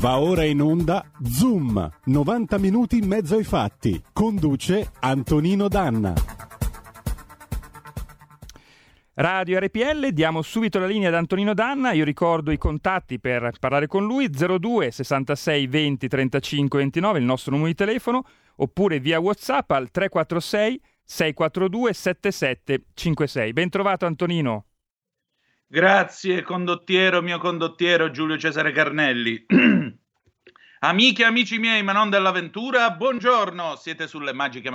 Va ora in onda Zoom, 90 minuti in mezzo ai fatti. Conduce Antonino Danna. Radio RPL, diamo subito la linea ad Antonino Danna. Io ricordo i contatti per parlare con lui: 02 66 20 35 29, il nostro numero di telefono, oppure via WhatsApp al 346 642 7756. Bentrovato Antonino. Grazie condottiero, mio condottiero Giulio Cesare Carnelli. Amiche e amici miei, ma non dell'avventura, buongiorno, siete sulle magiche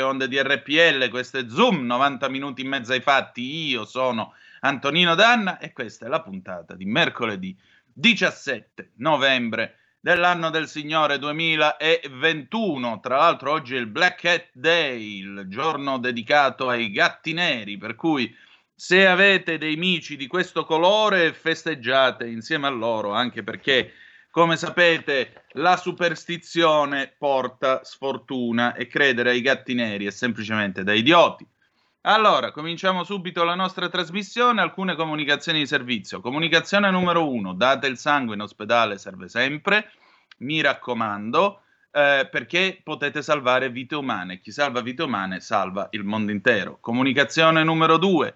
onde di RPL, questo è Zoom, 90 minuti in mezzo ai fatti, io sono Antonino Danna e questa è la puntata di mercoledì 17 novembre dell'anno del Signore 2021. Tra l'altro oggi è il Black Hat Day, il giorno dedicato ai gatti neri, per cui se avete dei amici di questo colore, festeggiate insieme a loro, anche perché, come sapete, la superstizione porta sfortuna e credere ai gatti neri è semplicemente da idioti. Allora, cominciamo subito la nostra trasmissione, alcune comunicazioni di servizio. Comunicazione numero 1, date il sangue in ospedale, serve sempre, mi raccomando, perché potete salvare vite umane. Chi salva vite umane salva il mondo intero. Comunicazione numero 2.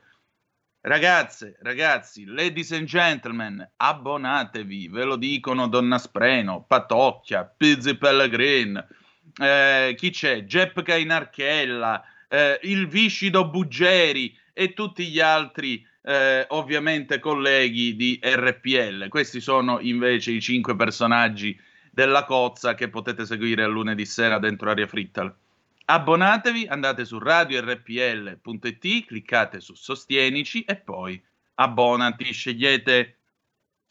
Ragazze, ragazzi, ladies and gentlemen, abbonatevi, ve lo dicono Donna Spreno, Patocchia, Pizzi Pellegrin, chi c'è? Gepca Inarchella, il Viscido Buggeri e tutti gli altri, ovviamente, colleghi di RPL. Questi sono invece i 5 personaggi della cozza che potete seguire a lunedì sera dentro Aria Fritta. Abbonatevi, andate su radiorpl.it, cliccate su Sostienici e poi abbonati, scegliete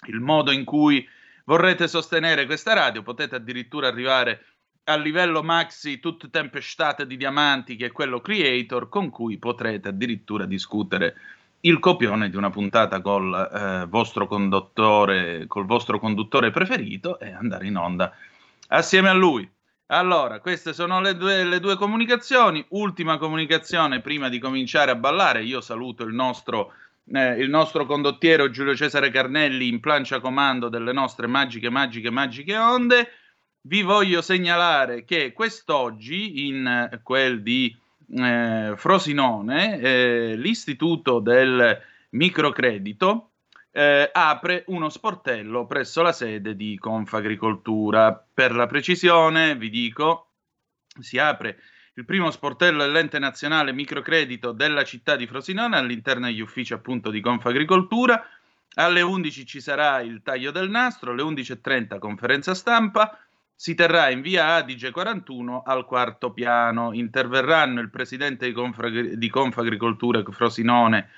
il modo in cui vorrete sostenere questa radio, potete addirittura arrivare al livello maxi tutte tempestate di diamanti, che è quello creator, con cui potrete addirittura discutere il copione di una puntata col vostro conduttore preferito e andare in onda assieme a lui. Allora, queste sono le due comunicazioni. Ultima comunicazione prima di cominciare a ballare. Io saluto il nostro condottiero Giulio Cesare Carnelli in plancia comando delle nostre magiche onde. Vi voglio segnalare che quest'oggi, in quel di Frosinone, l'istituto del microcredito apre uno sportello presso la sede di Confagricoltura. Per la precisione, vi dico, si apre il primo sportello dell'ente nazionale microcredito della città di Frosinone all'interno degli uffici, appunto, di Confagricoltura. Alle 11 ci sarà il taglio del nastro, alle 11.30 conferenza stampa, si terrà in via Adige 41 al quarto piano. Interverranno il presidente di Confagricoltura Frosinone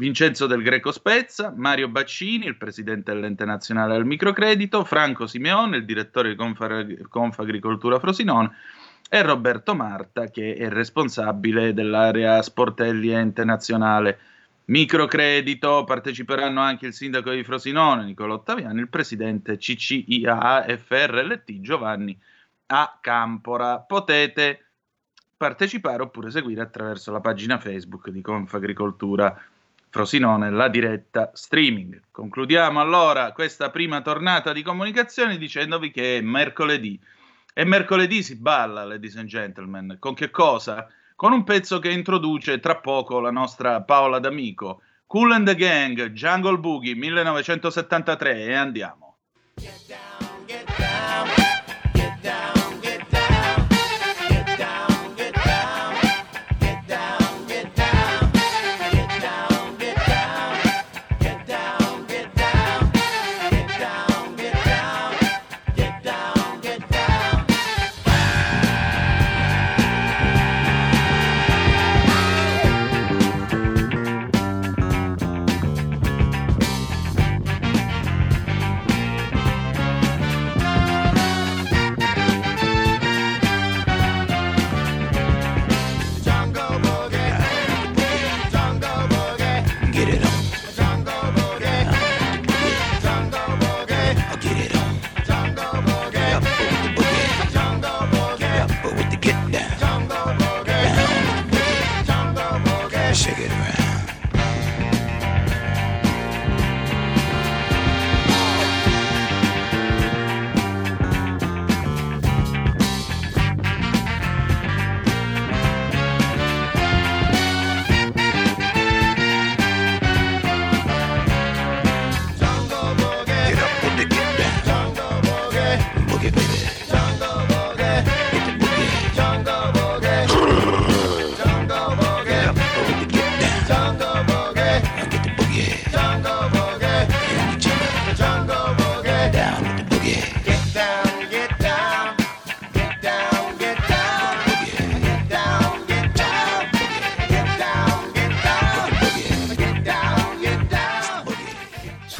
Vincenzo Del Greco Spezza, Mario Baccini, il presidente dell'ente nazionale del microcredito, Franco Simeone, il direttore di Confagricoltura Frosinone, e Roberto Marta, che è responsabile dell'area sportelli ente nazionale microcredito. Parteciperanno anche il sindaco di Frosinone, Nicolò Ottaviani, il presidente CCIAAFRLT, Giovanni A. Campora. Potete partecipare oppure seguire attraverso la pagina Facebook di Confagricoltura Frosinone la diretta streaming. Concludiamo allora questa prima tornata di comunicazioni dicendovi che è mercoledì. E mercoledì si balla, ladies and gentlemen. Con che cosa? Con un pezzo che introduce tra poco la nostra Paola D'Amico. Kool and the Gang, Jungle Boogie, 1973, e andiamo. Get down, get down.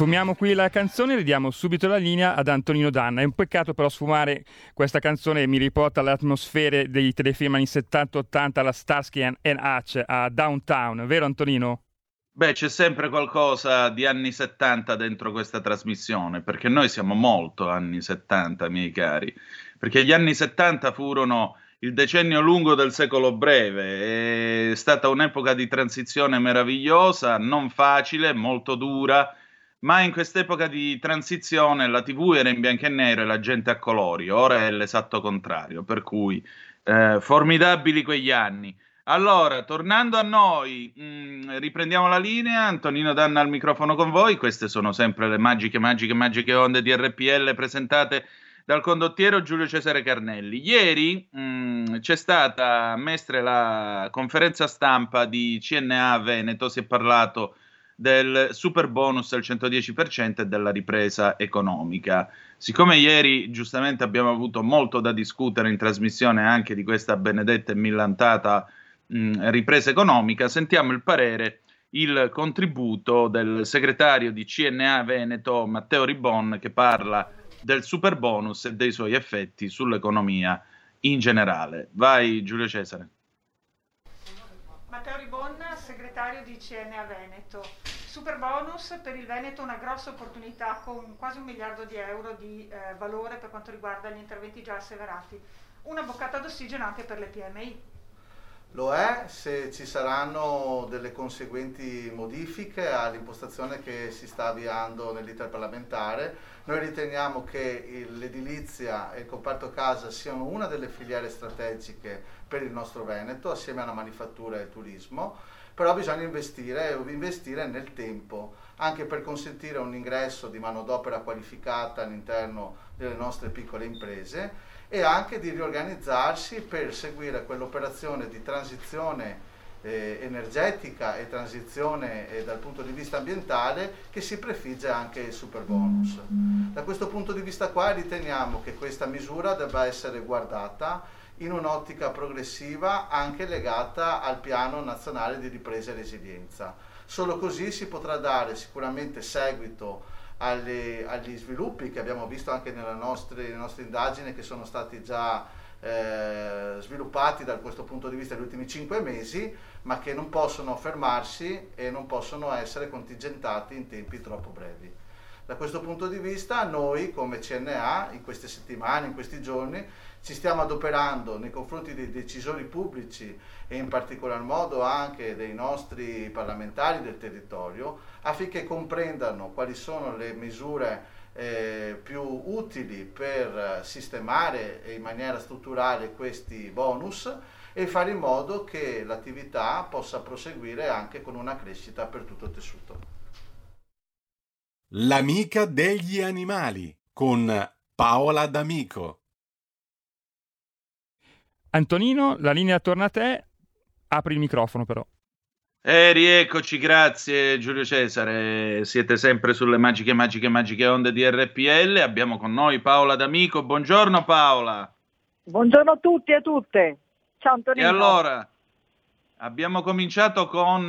Sfumiamo qui la canzone e ridiamo subito la linea ad Antonino Danna. È un peccato però sfumare questa canzone, mi riporta alle atmosfere dei telefilm anni 70-80 alla Starsky and Hutch, a Downtown, vero Antonino? Beh, c'è sempre qualcosa di anni 70 dentro questa trasmissione, perché noi siamo molto anni 70, miei cari, perché gli anni 70 furono il decennio lungo del secolo breve, è stata un'epoca di transizione meravigliosa, non facile, molto dura, ma in quest'epoca di transizione la TV era in bianco e nero e la gente a colori, ora è l'esatto contrario, per cui formidabili quegli anni. Allora, tornando a noi, riprendiamo la linea, Antonino Danna al microfono con voi, queste sono sempre le magiche onde di RPL presentate dal condottiero Giulio Cesare Carnelli. Ieri c'è stata a Mestre la conferenza stampa di CNA Veneto, si è parlato del super bonus al 110% e della ripresa economica. Siccome ieri giustamente abbiamo avuto molto da discutere in trasmissione anche di questa benedetta e millantata ripresa economica, sentiamo il parere, il contributo del segretario di CNA Veneto Matteo Ribon, che parla del super bonus e dei suoi effetti sull'economia in generale. Vai Giulio Cesare. Matteo Ribon, segretario di CNA Veneto. Super bonus per il Veneto, una grossa opportunità con quasi 1 miliardo di euro di valore per quanto riguarda gli interventi già asseverati. Una boccata d'ossigeno anche per le PMI. Lo è se ci saranno delle conseguenti modifiche all'impostazione che si sta avviando nell'iter parlamentare. Noi riteniamo che l'edilizia e il comparto casa siano una delle filiere strategiche per il nostro Veneto, assieme alla manifattura e al turismo. Però bisogna investire nel tempo, anche per consentire un ingresso di manodopera qualificata all'interno delle nostre piccole imprese e anche di riorganizzarsi per seguire quell'operazione di transizione energetica e transizione dal punto di vista ambientale che si prefigge anche il superbonus. Da questo punto di vista qua riteniamo che questa misura debba essere guardata in un'ottica progressiva anche legata al piano nazionale di ripresa e resilienza. Solo così si potrà dare sicuramente seguito agli sviluppi che abbiamo visto anche nelle nostre indagini, che sono stati già sviluppati da questo punto di vista negli ultimi 5 mesi, ma che non possono fermarsi e non possono essere contingentati in tempi troppo brevi. Da questo punto di vista noi come CNA in queste settimane, in questi giorni, ci stiamo adoperando nei confronti dei decisori pubblici e in particolar modo anche dei nostri parlamentari del territorio affinché comprendano quali sono le misure più utili per sistemare in maniera strutturale questi bonus e fare in modo che l'attività possa proseguire anche con una crescita per tutto il tessuto. L'amica degli animali con Paola D'Amico. Antonino, la linea torna a te, apri il microfono però. Rieccoci, grazie Giulio Cesare, siete sempre sulle magiche onde di RPL, abbiamo con noi Paola D'Amico, buongiorno Paola. Buongiorno a tutti e a tutte, ciao Antonino. E allora, abbiamo cominciato con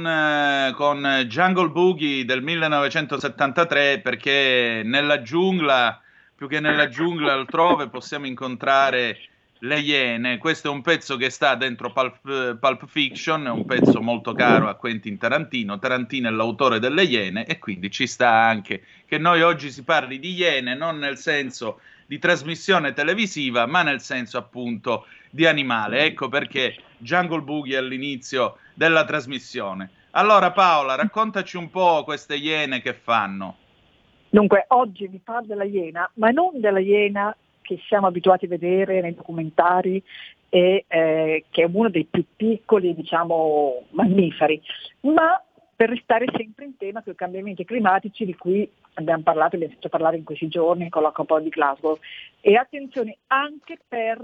Jungle Boogie del 1973 perché nella giungla, più che nella giungla altrove, possiamo incontrare le Iene. Questo è un pezzo che sta dentro Pulp Fiction, è un pezzo molto caro a Quentin Tarantino. Tarantino è l'autore delle Iene e quindi ci sta anche che noi oggi si parli di Iene, non nel senso di trasmissione televisiva, ma nel senso appunto di animale. Ecco perché Jungle Boogie all'inizio della trasmissione. Allora Paola, raccontaci un po' queste Iene che fanno. Dunque, oggi vi parlo della Iena, ma non della Iena che siamo abituati a vedere nei documentari e che è uno dei più piccoli, diciamo, mammiferi, ma per restare sempre in tema con i cambiamenti climatici di cui abbiamo sentito parlare in questi giorni con la COP di Glasgow, e attenzione anche per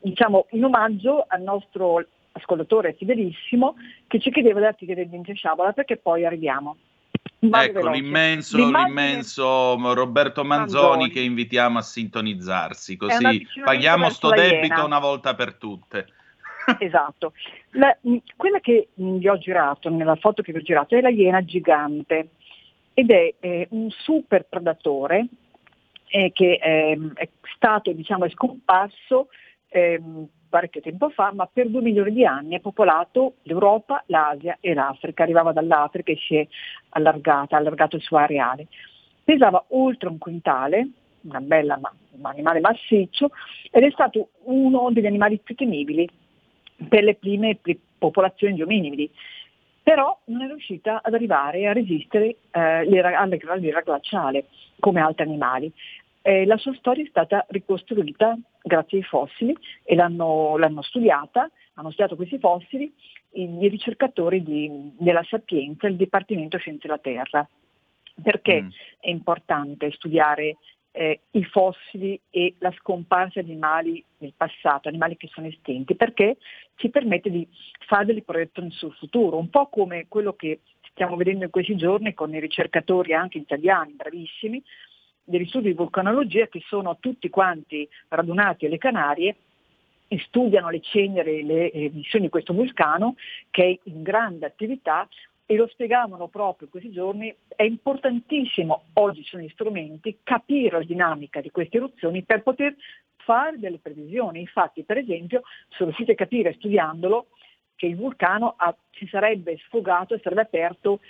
diciamo, in omaggio al nostro ascoltatore fidelissimo che ci chiedeva l'articolo del Vince Sciabola, perché poi arriviamo. Ecco, l'immenso Roberto Manzoni che invitiamo a sintonizzarsi, così paghiamo sto debito una volta per tutte. Esatto. Quella che vi ho girato, nella foto che vi ho girato, è la iena gigante. ed è un super predatore che è stato, diciamo, è scomparso parecchio tempo fa, ma per 2 milioni di anni ha popolato l'Europa, l'Asia e l'Africa. Arrivava dall'Africa e si è allargato il suo areale. Pesava oltre un quintale, un animale massiccio, ed è stato uno degli animali più temibili per le prime popolazioni di ominidi, però non è riuscita ad arrivare a resistere all'era glaciale come altri animali. La sua storia è stata ricostruita grazie ai fossili e hanno studiato questi fossili i ricercatori della Sapienza, il Dipartimento Scienze della Terra. Perché è importante studiare i fossili e la scomparsa di animali nel passato, animali che sono estinti, perché ci permette di fare delle proiezioni sul futuro, un po' come quello che stiamo vedendo in questi giorni con i ricercatori anche italiani, bravissimi, degli studi di vulcanologia, che sono tutti quanti radunati alle Canarie e studiano le ceneri, le emissioni di questo vulcano che è in grande attività. E lo spiegavano proprio questi giorni, è importantissimo, oggi sono gli strumenti, capire la dinamica di queste eruzioni per poter fare delle previsioni. Infatti, per esempio, sono riusciti a capire studiandolo che il vulcano si sarebbe sfogato e sarebbe aperto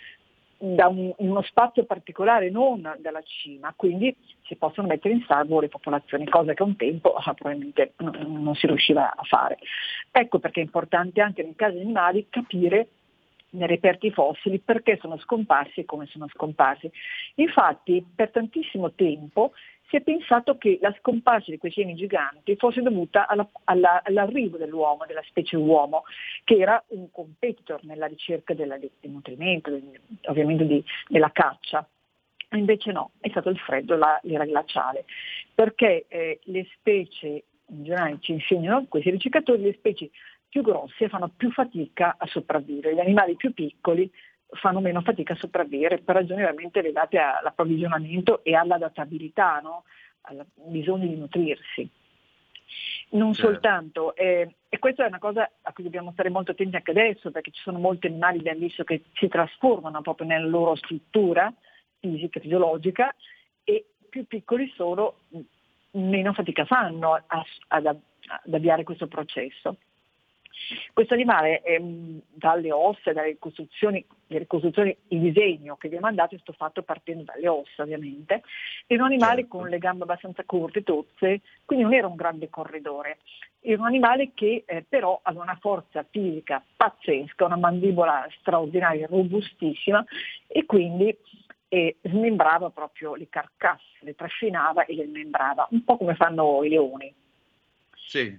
da uno spazio particolare, non dalla cima, quindi si possono mettere in salvo le popolazioni, cosa che un tempo probabilmente non si riusciva a fare. Ecco perché è importante anche nel caso degli animali capire nei reperti fossili perché sono scomparsi e come sono scomparsi. Infatti per tantissimo tempo si è pensato che la scomparsa di quei semi giganti fosse dovuta all'arrivo dell'uomo, della specie uomo, che era un competitor nella ricerca del nutrimento, ovviamente della caccia. Invece no, è stato il freddo, l'era glaciale, perché le specie, in generale ci insegnano questi ricercatori, le specie più grosse fanno più fatica a sopravvivere, gli animali più piccoli fanno meno fatica a sopravvivere per ragioni veramente legate all'approvvigionamento e all'adattabilità, no? Al bisogno di nutrirsi. Non soltanto, e questa è una cosa a cui dobbiamo stare molto attenti anche adesso, perché ci sono molti animali, abbiamo visto, che si trasformano proprio nella loro struttura fisica e fisiologica, e più piccoli sono, meno fatica fanno ad avviare questo processo. Questo animale, dalle ossa, dalle ricostruzioni, il disegno che vi ho mandato è stato fatto partendo dalle ossa ovviamente, è un animale con le gambe abbastanza corte, tozze, quindi non era un grande corridore, era un animale che però aveva una forza fisica pazzesca, una mandibola straordinaria, robustissima, e quindi smembrava proprio le carcasse, le trascinava e le smembrava, un po' come fanno i leoni. Sì.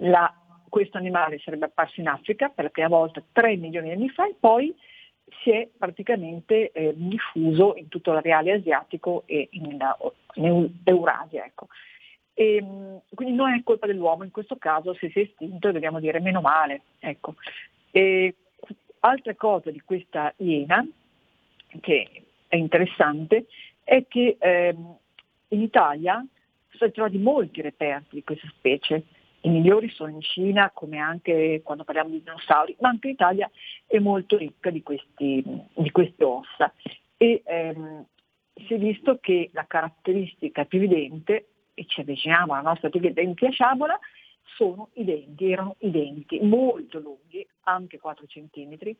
Questo animale sarebbe apparso in Africa per la prima volta 3 milioni di anni fa e poi si è praticamente diffuso in tutto l'areale asiatico e in Eurasia. Ecco. E, quindi non è colpa dell'uomo, in questo caso se si è estinto dobbiamo dire meno male. Ecco. E, altra cosa di questa iena che è interessante è che in Italia sono trovati molti reperti di questa specie. I migliori sono in Cina, come anche quando parliamo di dinosauri, ma anche l'Italia è molto ricca di queste ossa. E si è visto che la caratteristica più evidente, e ci avviciniamo alla nostra impiaciamola, sono i denti, erano i denti molto lunghi, anche 4 centimetri,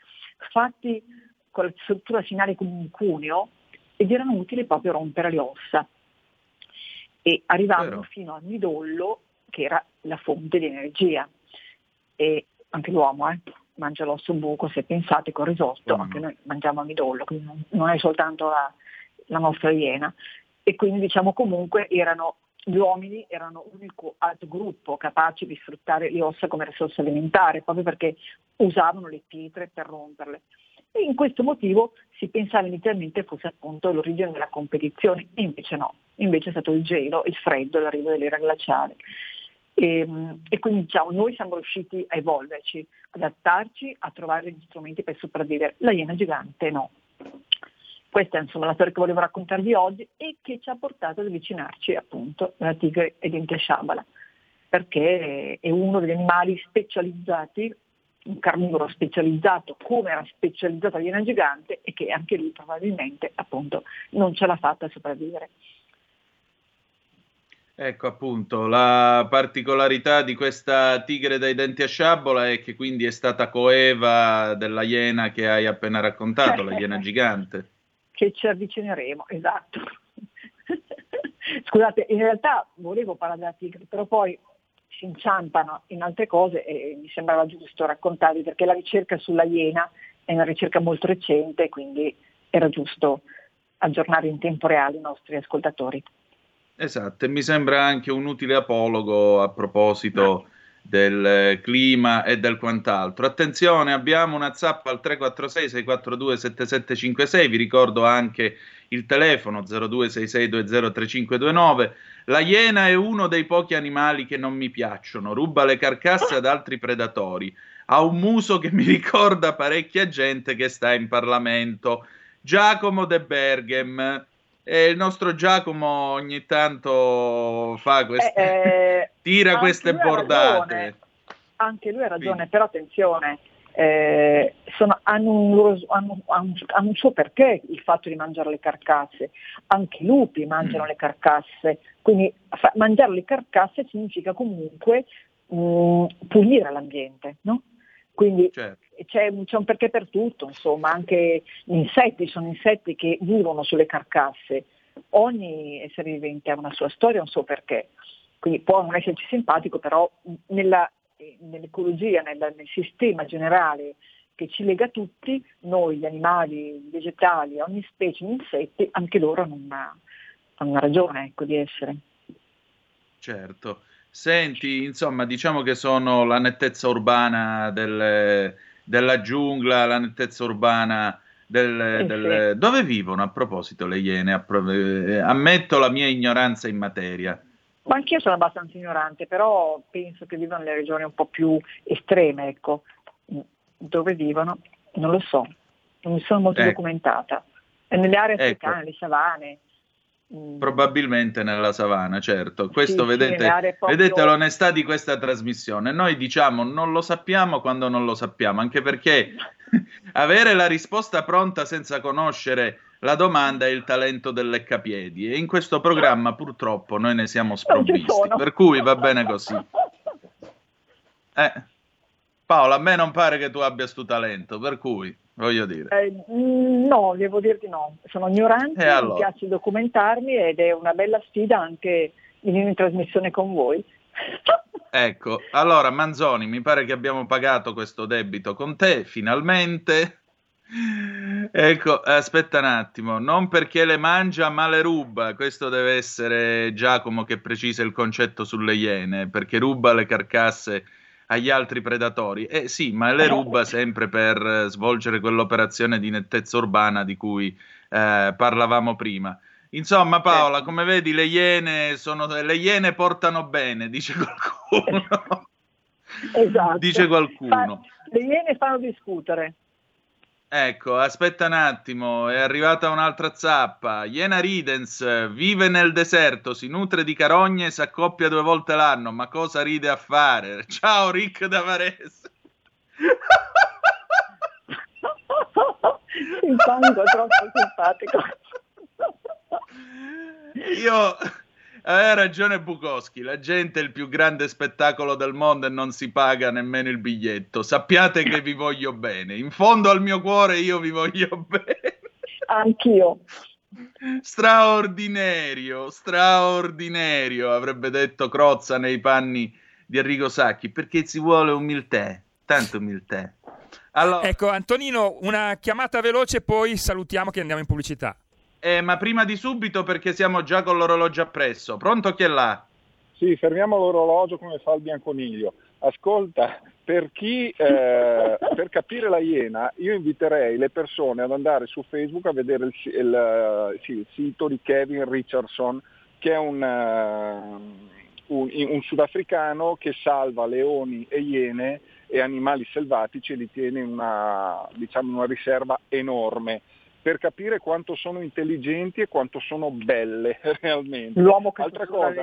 fatti con la struttura finale come un cuneo, ed erano utili proprio a rompere le ossa. E arrivavano fino al midollo, che era la fonte di energia, e anche l'uomo mangia l'osso buco, se pensate, con risotto, anche noi mangiamo midollo, quindi non è soltanto la nostra iena. E quindi diciamo comunque gli uomini erano l'unico altro gruppo capace di sfruttare le ossa come risorsa alimentare, proprio perché usavano le pietre per romperle. E in questo motivo si pensava inizialmente fosse appunto l'origine della competizione, e invece no, invece è stato il gelo, il freddo, l'arrivo dell'era glaciale. E quindi diciamo noi siamo riusciti a evolverci, adattarci, a trovare gli strumenti per sopravvivere, la iena gigante no. Questa è insomma la storia che volevo raccontarvi oggi e che ci ha portato ad avvicinarci appunto alla tigre e dentiasciabola, perché è uno degli animali specializzati un carnivoro specializzato come era specializzata la iena gigante, e che anche lui probabilmente appunto non ce l'ha fatta a sopravvivere. Ecco appunto, la particolarità di questa tigre dai denti a sciabola è che quindi è stata coeva della iena che hai appena raccontato, la iena gigante. Che ci avvicineremo, esatto. Scusate, in realtà volevo parlare della tigre, però poi si inciampano in altre cose e mi sembrava giusto raccontarvi, perché la ricerca sulla iena è una ricerca molto recente, quindi era giusto aggiornare in tempo reale i nostri ascoltatori. Esatto, e mi sembra anche un utile apologo a proposito del clima e del quant'altro. Attenzione, abbiamo una zappa al 346 642 7756, vi ricordo anche il telefono 0266203529. La iena è uno dei pochi animali che non mi piacciono, ruba le carcasse ad altri predatori, ha un muso che mi ricorda parecchia gente che sta in Parlamento. Giacomo De Berghem. E il nostro Giacomo ogni tanto fa queste, tira queste bordate. Anche lui ha ragione, quindi. Però attenzione, hanno un suo perché il fatto di mangiare le carcasse. Anche i lupi mangiano le carcasse, quindi mangiare le carcasse significa comunque pulire l'ambiente, no? Quindi certo. C'è un perché per tutto, insomma, anche gli insetti sono insetti che vivono sulle carcasse, ogni essere vivente ha una sua storia, un suo perché, quindi può non esserci simpatico, però nell'ecologia, nel sistema generale che ci lega tutti, noi gli animali, i vegetali, ogni specie di insetti, anche loro hanno una ragione, ecco, di essere. Certo. Senti, insomma, diciamo che sono la nettezza urbana della giungla, la nettezza urbana del dove vivono, a proposito, le iene. Ammetto la mia ignoranza in materia. Ma anch'io sono abbastanza ignorante, però penso che vivono nelle regioni un po' più estreme, ecco. Dove vivono? Non lo so, non mi sono molto documentata. È nelle aree africane, le savane. Probabilmente nella savana, certo. Questo sì, vedete, proprio... vedete l'onestà di questa trasmissione. Noi diciamo non lo sappiamo quando non lo sappiamo, anche perché avere la risposta pronta senza conoscere la domanda è il talento del leccapiedi, e in questo programma purtroppo noi ne siamo sprovvisti, per cui va bene così. Paola, a me non pare che tu abbia sto talento, per cui voglio dire. No, devo dirti no, sono ignorante, allora. Mi piace documentarmi ed è una bella sfida anche venire in trasmissione con voi. Ecco, allora Manzoni, mi pare che abbiamo pagato questo debito con te, finalmente. Ecco, aspetta un attimo, non perché le mangia ma le ruba, questo deve essere Giacomo che precisa il concetto sulle iene, perché ruba le carcasse agli altri predatori, sì, ma le ruba sempre per svolgere quell'operazione di nettezza urbana di cui parlavamo prima. Insomma, Paola, come vedi, le iene portano bene, dice qualcuno. Esatto. Dice qualcuno. Le iene fanno discutere. Ecco, aspetta un attimo, è arrivata un'altra zappa. Iena ridens, vive nel deserto, si nutre di carogne e si accoppia 2 volte l'anno, ma cosa ride a fare? Ciao Rick da Varese. Il fango è troppo simpatico. Io... Aveva ragione Bukowski, la gente è il più grande spettacolo del mondo e non si paga nemmeno il biglietto. Sappiate che vi voglio bene, in fondo al mio cuore io vi voglio bene. Anch'io. Straordinario, avrebbe detto Crozza nei panni di Arrigo Sacchi, perché ci vuole umiltà, tanta umiltà. Allora... Ecco Antonino, una chiamata veloce poi salutiamo che andiamo in pubblicità. Ma prima di subito, perché siamo già con l'orologio appresso. Pronto, chi è là? Sì, fermiamo l'orologio come fa il bianconiglio. Ascolta, per capire la iena, io inviterei le persone ad andare su Facebook a vedere il sito di Kevin Richardson, che è un sudafricano che salva leoni e iene e animali selvatici e li tiene in una riserva enorme. per capire quanto sono intelligenti e quanto sono belle realmente. L'uomo che altra cosa,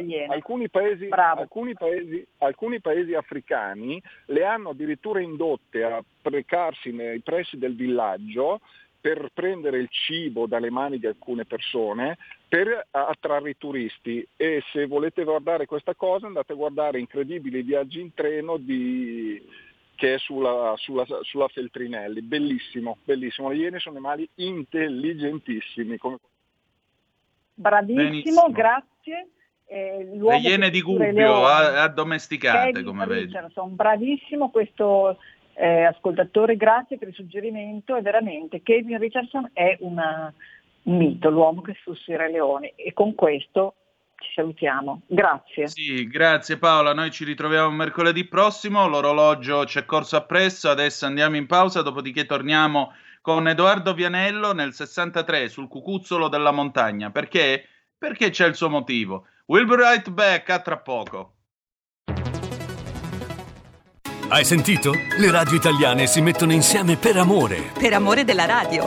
alcuni paesi africani le hanno addirittura indotte a recarsi nei pressi del villaggio per prendere il cibo dalle mani di alcune persone per attrarre i turisti. E se volete guardare questa cosa, andate a guardare Incredibili viaggi in treno che è sulla Feltrinelli, bellissimo. Le iene sono animali intelligentissimi. Bravissimo, benissimo. Grazie. Le iene di Gubbio, addomesticate, come vedi. Bravissimo questo ascoltatore, grazie per il suggerimento. È veramente, Kevin Richardson è un mito, l'uomo che susse Re Leone, e con questo ci salutiamo, grazie. Sì, grazie Paola, noi ci ritroviamo mercoledì prossimo, l'orologio c'è corso appresso, adesso andiamo in pausa, dopodiché torniamo con Edoardo Vianello nel 63 sul cucuzzolo della montagna, perché c'è il suo motivo. We'll be right back, a tra poco. Hai sentito? Le radio italiane si mettono insieme per amore. Per amore della radio.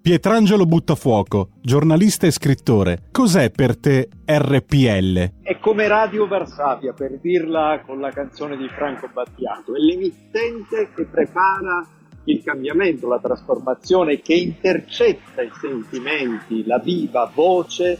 Pietrangelo Buttafuoco, giornalista e scrittore. Cos'è per te RPL? È come Radio Varsavia, per dirla con la canzone di Franco Battiato. È l'emittente che prepara il cambiamento, la trasformazione, che intercetta i sentimenti, la viva voce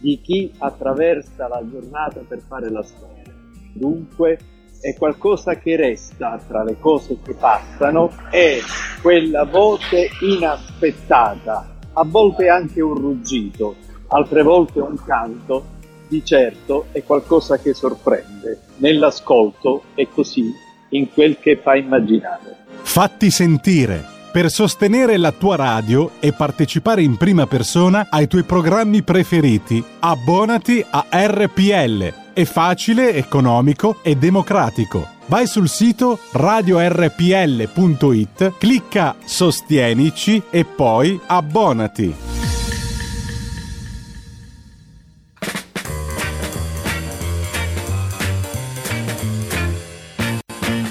di chi attraversa la giornata per fare la storia. Dunque, è qualcosa che resta tra le cose che passano, è quella voce inaspettata, a volte anche un ruggito, altre volte un canto, di certo è qualcosa che sorprende nell'ascolto e così in quel che fa immaginare. Fatti sentire. Per sostenere la tua radio e partecipare in prima persona ai tuoi programmi preferiti, abbonati a RPL. È facile, economico e democratico. Vai sul sito radiorpl.it, clicca Sostienici e poi abbonati.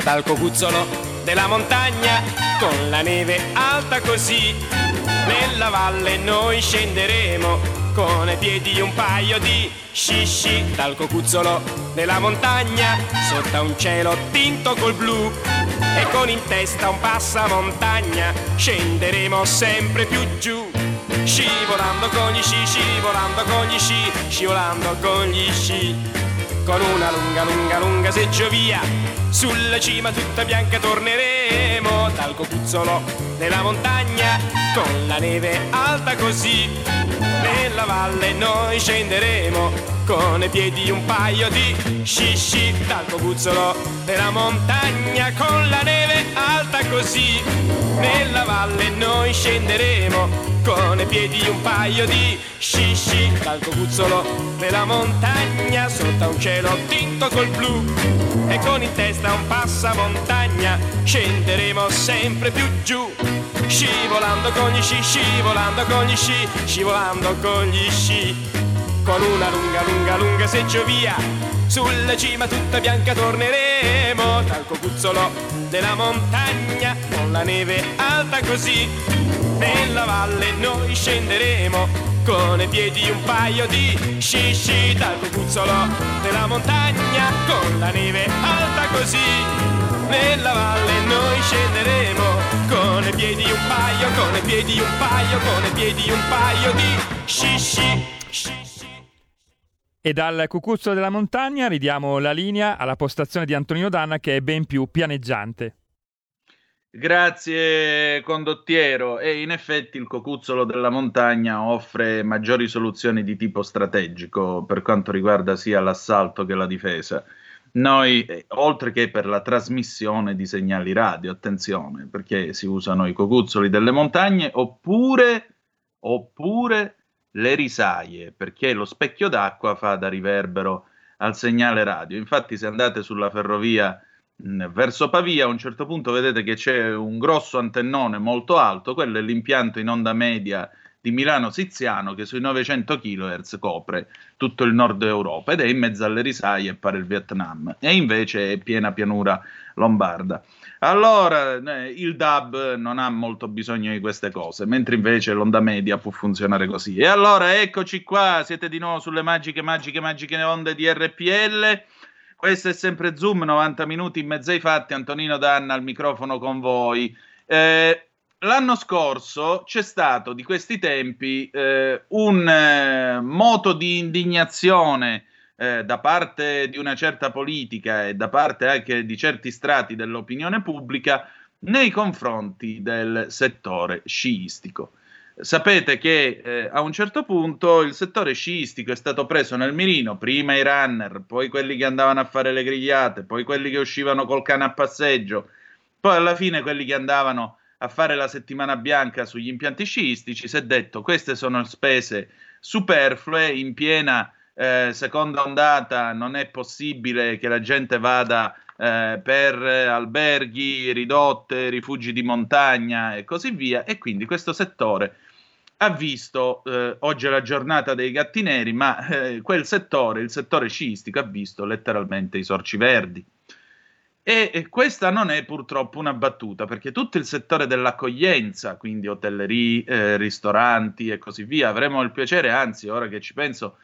Dal cucuzzolo della montagna, con la neve alta così, nella valle noi scenderemo con i piedi un paio di sci. Dal cocuzzolo della montagna, sotto un cielo tinto col blu, e con in testa un passamontagna scenderemo sempre più giù, scivolando con gli sci, scivolando con gli sci, scivolando con gli sci, con una lunga seggiovia sulla cima tutta bianca torneremo. Dal cocuzzolo della montagna, con la neve alta così, nella valle noi scenderemo con i piedi un paio di sci. Dal cocuzzolo della montagna, con la neve alta così, nella valle noi scenderemo con i piedi un paio di sci. Dal cocuzzolo della montagna, sotto un cielo tinto col blu, e con in testa un passamontagna scenderemo sempre più giù, scivolando con gli sci, scivolando con gli sci, scivolando con gli sci, con una lunga seggiovia sulla cima tutta bianca torneremo. Dal cocuzzolo della montagna, con la neve alta così, nella valle noi scenderemo con i piedi un paio di sci. Dal cocuzzolo della montagna, con la neve alta così, nella valle noi scenderemo con i piedi un paio, con i piedi un paio, con i piedi un paio di sci. E dal cucuzzolo della montagna ridiamo la linea alla postazione di Antonino Danna, che è ben più pianeggiante. Grazie condottiero. E in effetti il cocuzzolo della montagna offre maggiori soluzioni di tipo strategico per quanto riguarda sia l'assalto che la difesa. Noi, oltre che per la trasmissione di segnali radio, attenzione, perché si usano i cocuzzoli delle montagne, oppure le risaie, perché lo specchio d'acqua fa da riverbero al segnale radio. Infatti se andate sulla ferrovia verso Pavia, a un certo punto vedete che c'è un grosso antennone molto alto, quello è l'impianto in onda media di Milano Siziano che sui 900 kHz copre tutto il nord Europa ed è in mezzo alle risaie e pare il Vietnam, e invece è piena pianura lombarda. Allora il DAB non ha molto bisogno di queste cose, mentre invece l'onda media può funzionare così. E allora eccoci qua, siete di nuovo sulle magiche onde di RPL. Questo è sempre Zoom, 90 minuti in mezzo ai fatti, Antonino Danna al microfono con voi. L'anno scorso c'è stato, di questi tempi, un moto di indignazione da parte di una certa politica e da parte anche di certi strati dell'opinione pubblica nei confronti del settore sciistico. Sapete che a un certo punto il settore sciistico è stato preso nel mirino, prima i runner, poi quelli che andavano a fare le grigliate, poi quelli che uscivano col cane a passeggio, poi alla fine quelli che andavano a fare la settimana bianca sugli impianti sciistici. Si è detto: queste sono spese superflue, in piena seconda ondata non è possibile che la gente vada per alberghi, ridotte, rifugi di montagna e così via, e quindi questo settore ha visto, oggi è la giornata dei gatti neri, ma quel settore, il settore sciistico, ha visto letteralmente i sorci verdi. E questa non è purtroppo una battuta, perché tutto il settore dell'accoglienza, quindi hotellerie, ristoranti e così via, avremo il piacere, anzi ora che ci penso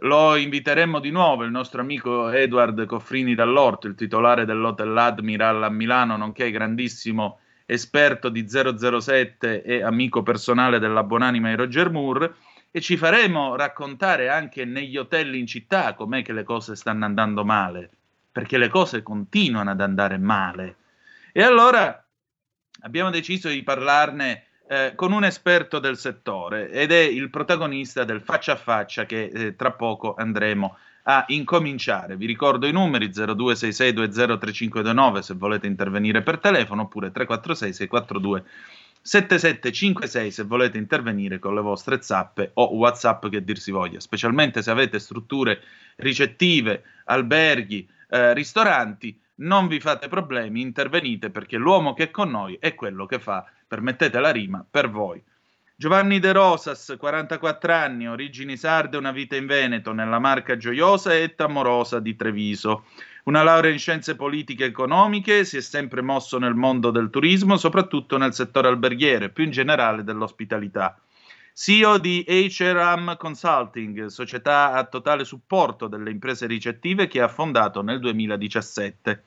lo inviteremo di nuovo, il nostro amico Edward Coffrini Dall'Orto, il titolare dell'Hotel Admiral a Milano, nonché grandissimo esperto di 007 e amico personale della Buonanima di Roger Moore, e ci faremo raccontare anche negli hotel in città com'è che le cose stanno andando male, perché le cose continuano ad andare male. E allora abbiamo deciso di parlarne con un esperto del settore, ed è il protagonista del Faccia a Faccia che tra poco andremo a incominciare. Vi ricordo i numeri: 0266203529 se volete intervenire per telefono, oppure 346 642 7756 se volete intervenire con le vostre zappe o WhatsApp, che dir si voglia, specialmente se avete strutture ricettive, alberghi, ristoranti. Non vi fate problemi, intervenite, perché l'uomo che è con noi è quello che fa, permettete la rima, per voi. Giovanni De Rosas, 44 anni, origini sarde, una vita in Veneto, nella Marca Gioiosa e Tamorosa di Treviso. Una laurea in scienze politiche e economiche, si è sempre mosso nel mondo del turismo, soprattutto nel settore alberghiero, più in generale dell'ospitalità. CEO di HRM Consulting, società a totale supporto delle imprese ricettive che ha fondato nel 2017.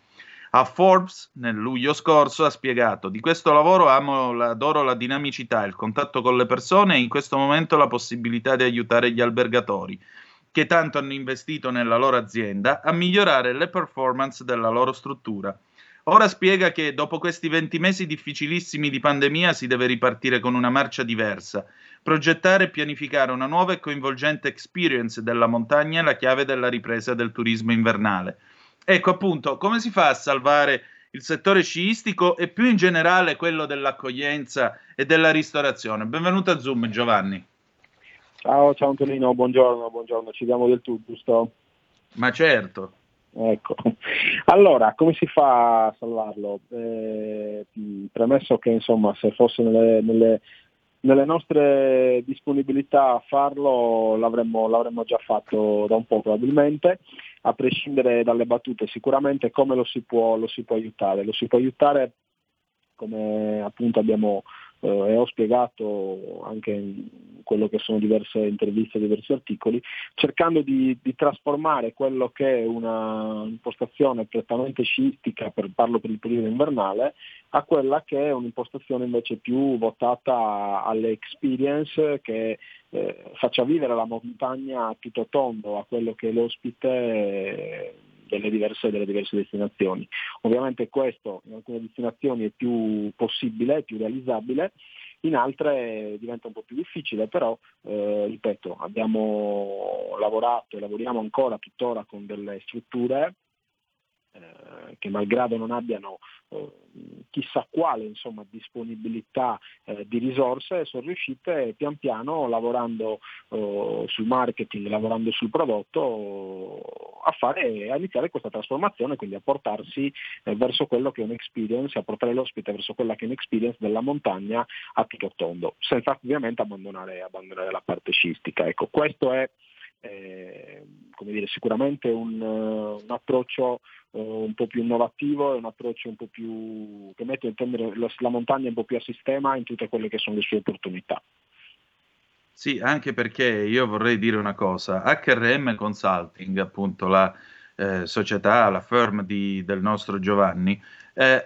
A Forbes, nel luglio scorso, ha spiegato: di questo lavoro adoro la dinamicità, il contatto con le persone e in questo momento la possibilità di aiutare gli albergatori, che tanto hanno investito nella loro azienda, a migliorare le performance della loro struttura. Ora spiega che dopo questi 20 mesi difficilissimi di pandemia si deve ripartire con una marcia diversa. Progettare e pianificare una nuova e coinvolgente experience della montagna è la chiave della ripresa del turismo invernale. Ecco appunto, come si fa a salvare il settore sciistico e più in generale quello dell'accoglienza e della ristorazione. Benvenuto a Zoom, Giovanni. Ciao Antonino, buongiorno, ci diamo del tu, giusto? Ma certo. Ecco, allora come si fa a salvarlo? Premesso che insomma se fosse nelle nostre disponibilità farlo l'avremmo già fatto da un po' probabilmente, a prescindere dalle battute. Sicuramente come lo si può aiutare? Lo si può aiutare, come appunto abbiamo e ho spiegato anche in quello che sono diverse interviste, diversi articoli, cercando di trasformare quello che è una impostazione prettamente sciistica, parlo per il periodo invernale, a quella che è un'impostazione invece più votata alle experience che faccia vivere la montagna a tutto tondo, a quello che l'ospite delle diverse destinazioni. Ovviamente questo in alcune destinazioni è più possibile, è più realizzabile, in altre diventa un po' più difficile, però ripeto, abbiamo lavorato e lavoriamo ancora tuttora con delle strutture che malgrado non abbiano chissà quale disponibilità di risorse, sono riuscite pian piano, lavorando sul marketing, lavorando sul prodotto, a iniziare questa trasformazione, quindi a portarsi verso quello che è un'experience, a portare l'ospite verso quella che è un'experience della montagna a tutto tondo, senza ovviamente abbandonare la parte sciistica. Ecco, questo è sicuramente un approccio un po' più innovativo, è un approccio un po' più che mette a intendere la montagna un po' più a sistema in tutte quelle che sono le sue opportunità. Sì, anche perché io vorrei dire una cosa: HRM Consulting, appunto la società, la firm del nostro Giovanni,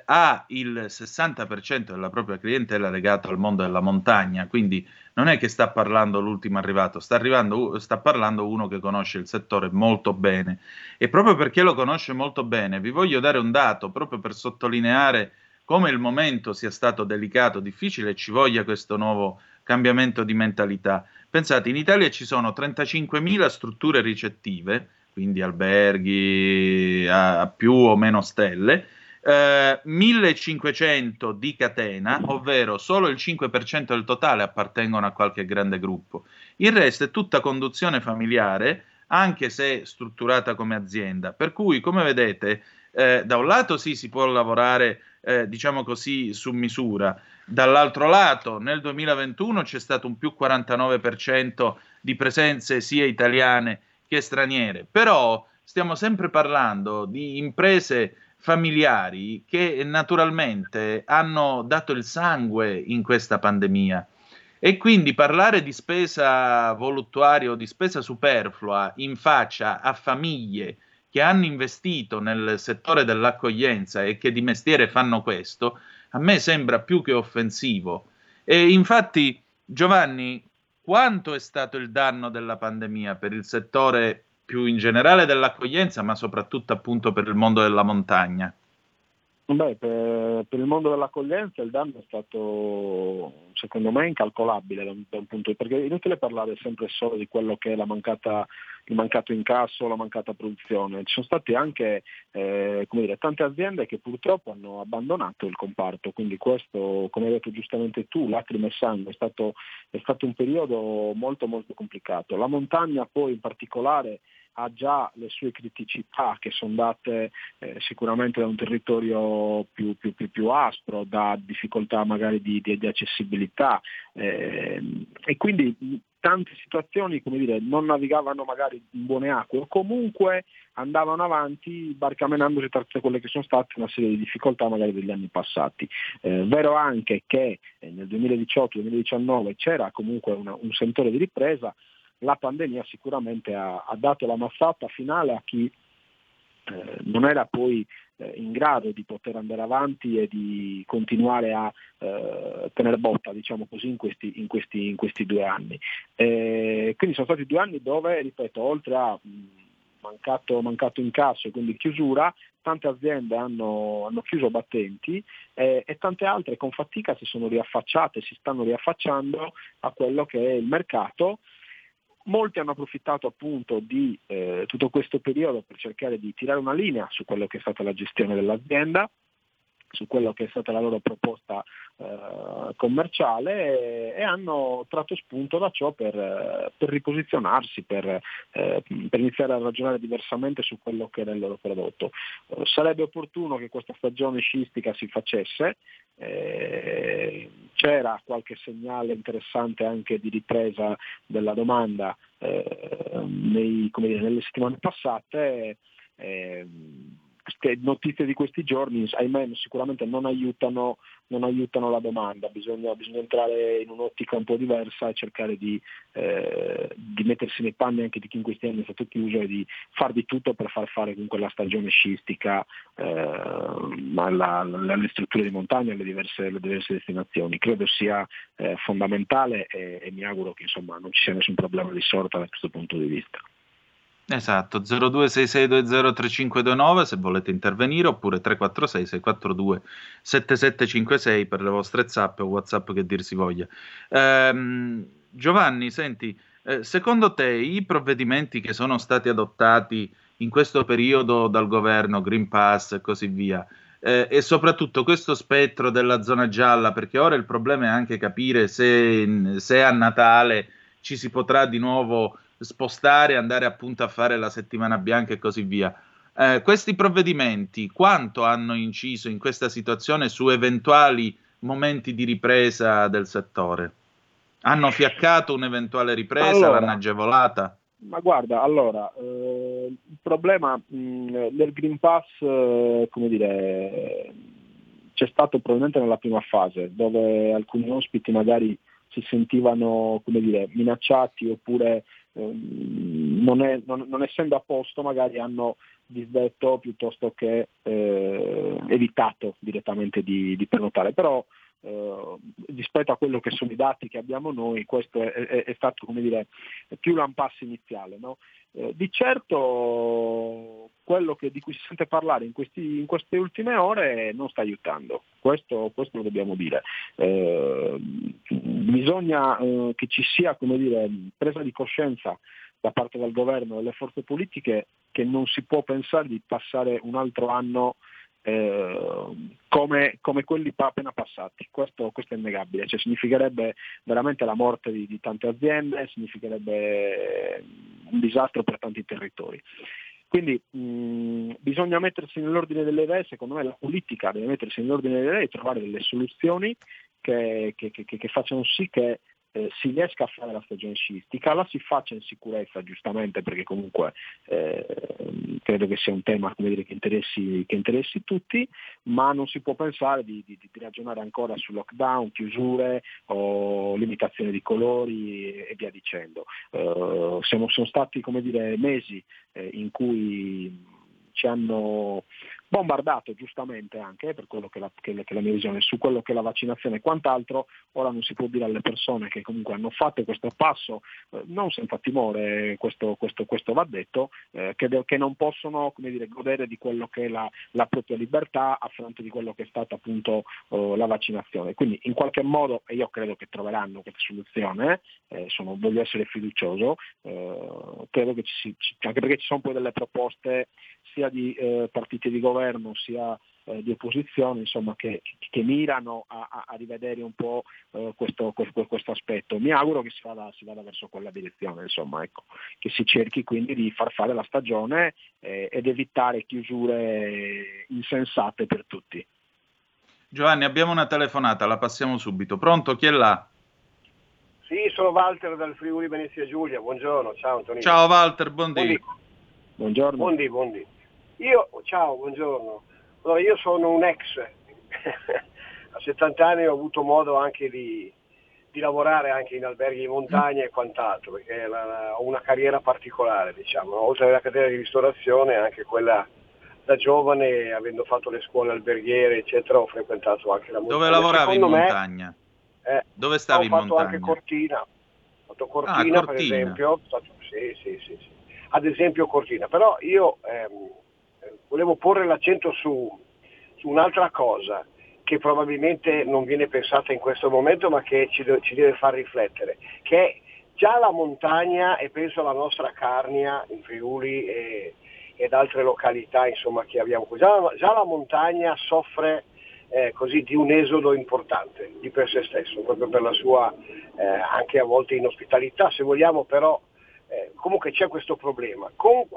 ha il 60% della propria clientela legato al mondo della montagna, quindi non è che sta parlando l'ultimo arrivato, sta parlando uno che conosce il settore molto bene, e proprio perché lo conosce molto bene vi voglio dare un dato proprio per sottolineare come il momento sia stato delicato, difficile, e ci voglia questo nuovo cambiamento di mentalità. Pensate, in Italia ci sono 35.000 strutture ricettive, quindi alberghi a più o meno stelle, 1.500 di catena, ovvero solo il 5% del totale appartengono a qualche grande gruppo. Il resto è tutta conduzione familiare, anche se strutturata come azienda. Per cui, come vedete, da un lato sì, si può lavorare, su misura, dall'altro lato nel 2021 c'è stato un più 49% di presenze sia italiane che straniere, però stiamo sempre parlando di imprese familiari che naturalmente hanno dato il sangue in questa pandemia, e quindi parlare di spesa voluttuaria o di spesa superflua in faccia a famiglie che hanno investito nel settore dell'accoglienza e che di mestiere fanno questo, a me sembra più che offensivo. E infatti, Giovanni, quanto è stato il danno della pandemia per il settore più in generale dell'accoglienza, ma soprattutto appunto per il mondo della montagna? Beh, per il mondo dell'accoglienza il danno è stato, secondo me, incalcolabile, da un punto, perché è inutile parlare sempre solo di quello che è il mancato incasso, la mancata produzione. Ci sono state anche tante aziende che purtroppo hanno abbandonato il comparto, quindi questo, come hai detto giustamente tu, lacrime e sangue, è stato un periodo molto molto complicato. La montagna poi in particolare ha già le sue criticità, che sono date sicuramente da un territorio più aspro, da difficoltà magari di accessibilità, e quindi tante situazioni non navigavano magari in buone acque, o comunque andavano avanti barcamenandosi tra quelle che sono state una serie di difficoltà magari degli anni passati. Vero anche che nel 2018-2019 c'era comunque un settore di ripresa. La pandemia sicuramente ha dato la mazzata finale a chi non era poi in grado di poter andare avanti e di continuare a tener botta, in questi 2 anni. Quindi sono stati 2 anni dove, ripeto, oltre a mancato incasso e quindi chiusura, tante aziende hanno chiuso battenti, e tante altre con fatica si stanno riaffacciando a quello che è il mercato. Molti hanno approfittato appunto di tutto questo periodo per cercare di tirare una linea su quello che è stata la gestione dell'azienda, su quello che è stata la loro proposta commerciale, e hanno tratto spunto da ciò per riposizionarsi, per iniziare a ragionare diversamente su quello che era il loro prodotto. Sarebbe opportuno che questa stagione sciistica si facesse, c'era qualche segnale interessante anche di ripresa della domanda nelle settimane passate. Queste notizie di questi giorni, ahimè, sicuramente non aiutano la domanda. Bisogna entrare in un'ottica un po' diversa e cercare di mettersi nei panni anche di chi in questi anni è stato chiuso e di far di tutto per far fare comunque la stagione sciistica alle strutture di montagna, alle diverse destinazioni. Credo sia fondamentale, e mi auguro che non ci sia nessun problema di sorta da questo punto di vista. Esatto, 0266203529 se volete intervenire, oppure 346 642 7756 per le vostre zappe o WhatsApp, che dir si voglia. Giovanni, senti, secondo te i provvedimenti che sono stati adottati in questo periodo dal governo, Green Pass e così via, e soprattutto questo spettro della zona gialla, perché ora il problema è anche capire se a Natale ci si potrà di nuovo spostare, andare appunto a fare la settimana bianca e così via. Questi provvedimenti quanto hanno inciso in questa situazione su eventuali momenti di ripresa del settore? Hanno fiaccato un'eventuale ripresa? Allora, l'hanno agevolata? Ma guarda, allora, il problema del Green Pass, come dire, c'è stato probabilmente nella prima fase, dove alcuni ospiti magari si sentivano, come dire, minacciati, oppure non essendo a posto magari hanno disdetto piuttosto che evitato direttamente di prenotare. Però rispetto a quello che sono i dati che abbiamo noi, questo è stato, come dire, più un passo iniziale, no? Di certo quello di cui si sente parlare in queste ultime ore non sta aiutando, questo lo dobbiamo dire. Bisogna che ci sia, come dire, presa di coscienza da parte del governo e delle forze politiche che non si può pensare di passare un altro anno come quelli appena passati. Questo è innegabile, cioè significherebbe veramente la morte di tante aziende, significherebbe un disastro per tanti territori. Quindi bisogna mettersi nell'ordine delle idee, secondo me la politica deve mettersi nell'ordine delle idee e trovare delle soluzioni che facciano sì che si riesca a fare la stagione sciistica, la si faccia in sicurezza, giustamente, perché comunque credo che sia un tema, come dire, che interessi tutti, ma non si può pensare di ragionare ancora su lockdown, chiusure o limitazione di colori e via dicendo. Sono stati, come dire, mesi in cui ci hanno bombardato, giustamente, anche per quello che è la mia visione, su quello che è la vaccinazione e quant'altro. Ora non si può dire alle persone che comunque hanno fatto questo passo, non senza timore, questo va detto, che non possono, come dire, godere di quello che è la propria libertà a fronte di quello che è stata appunto la vaccinazione. Quindi in qualche modo, e io credo che troveranno questa soluzione, voglio essere fiducioso, credo che anche perché ci sono poi delle proposte sia di partiti di governo sia di opposizione, insomma, che mirano a rivedere un po' questo aspetto. Mi auguro che si vada verso quella direzione, insomma, ecco, che si cerchi quindi di far fare la stagione ed evitare chiusure insensate per tutti. Giovanni, abbiamo una telefonata, la passiamo subito. Pronto, chi è là? Sì, sono Walter dal Friuli Venezia Giulia, buongiorno, ciao Antonino. Ciao Walter, buondì. Buongiorno. Buondì. Ciao, buongiorno. Allora, io sono un ex, a 70 anni ho avuto modo anche di lavorare anche in alberghi di montagna e quant'altro, perché ho una carriera particolare, diciamo, oltre alla carriera di ristorazione, anche quella da giovane, avendo fatto le scuole alberghiere, eccetera, ho frequentato anche la montagna. Dove lavoravi? Secondo in montagna? Dove stavi in montagna? Ho fatto anche Cortina, Cortina. Per esempio, sì. Ad esempio Cortina, però io volevo porre l'accento su un'altra cosa che probabilmente non viene pensata in questo momento, ma che ci deve far riflettere, che è già la montagna, e penso alla nostra Carnia in Friuli ed altre località, insomma, che abbiamo qui, già la montagna soffre così di un esodo importante di per sé stesso, proprio per la sua anche a volte inospitalità, se vogliamo, però comunque c'è questo problema. Con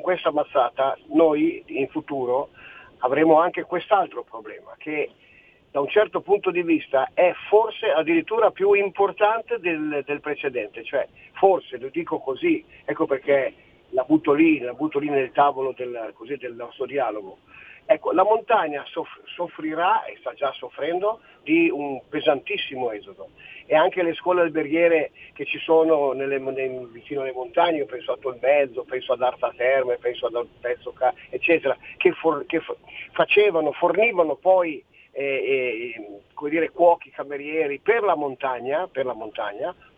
questa mazzata noi in futuro avremo anche quest'altro problema, che da un certo punto di vista è forse addirittura più importante del precedente, cioè forse, lo dico così, ecco perché la butto lì nel tavolo del nostro dialogo. Ecco, la montagna soffrirà e sta già soffrendo di un pesantissimo esodo, e anche le scuole alberghiere che ci sono vicino alle montagne, io penso a Tolmezzo, penso ad Arta Terme, penso ad Alpezzo, eccetera, fornivano poi come dire, cuochi, camerieri per la montagna,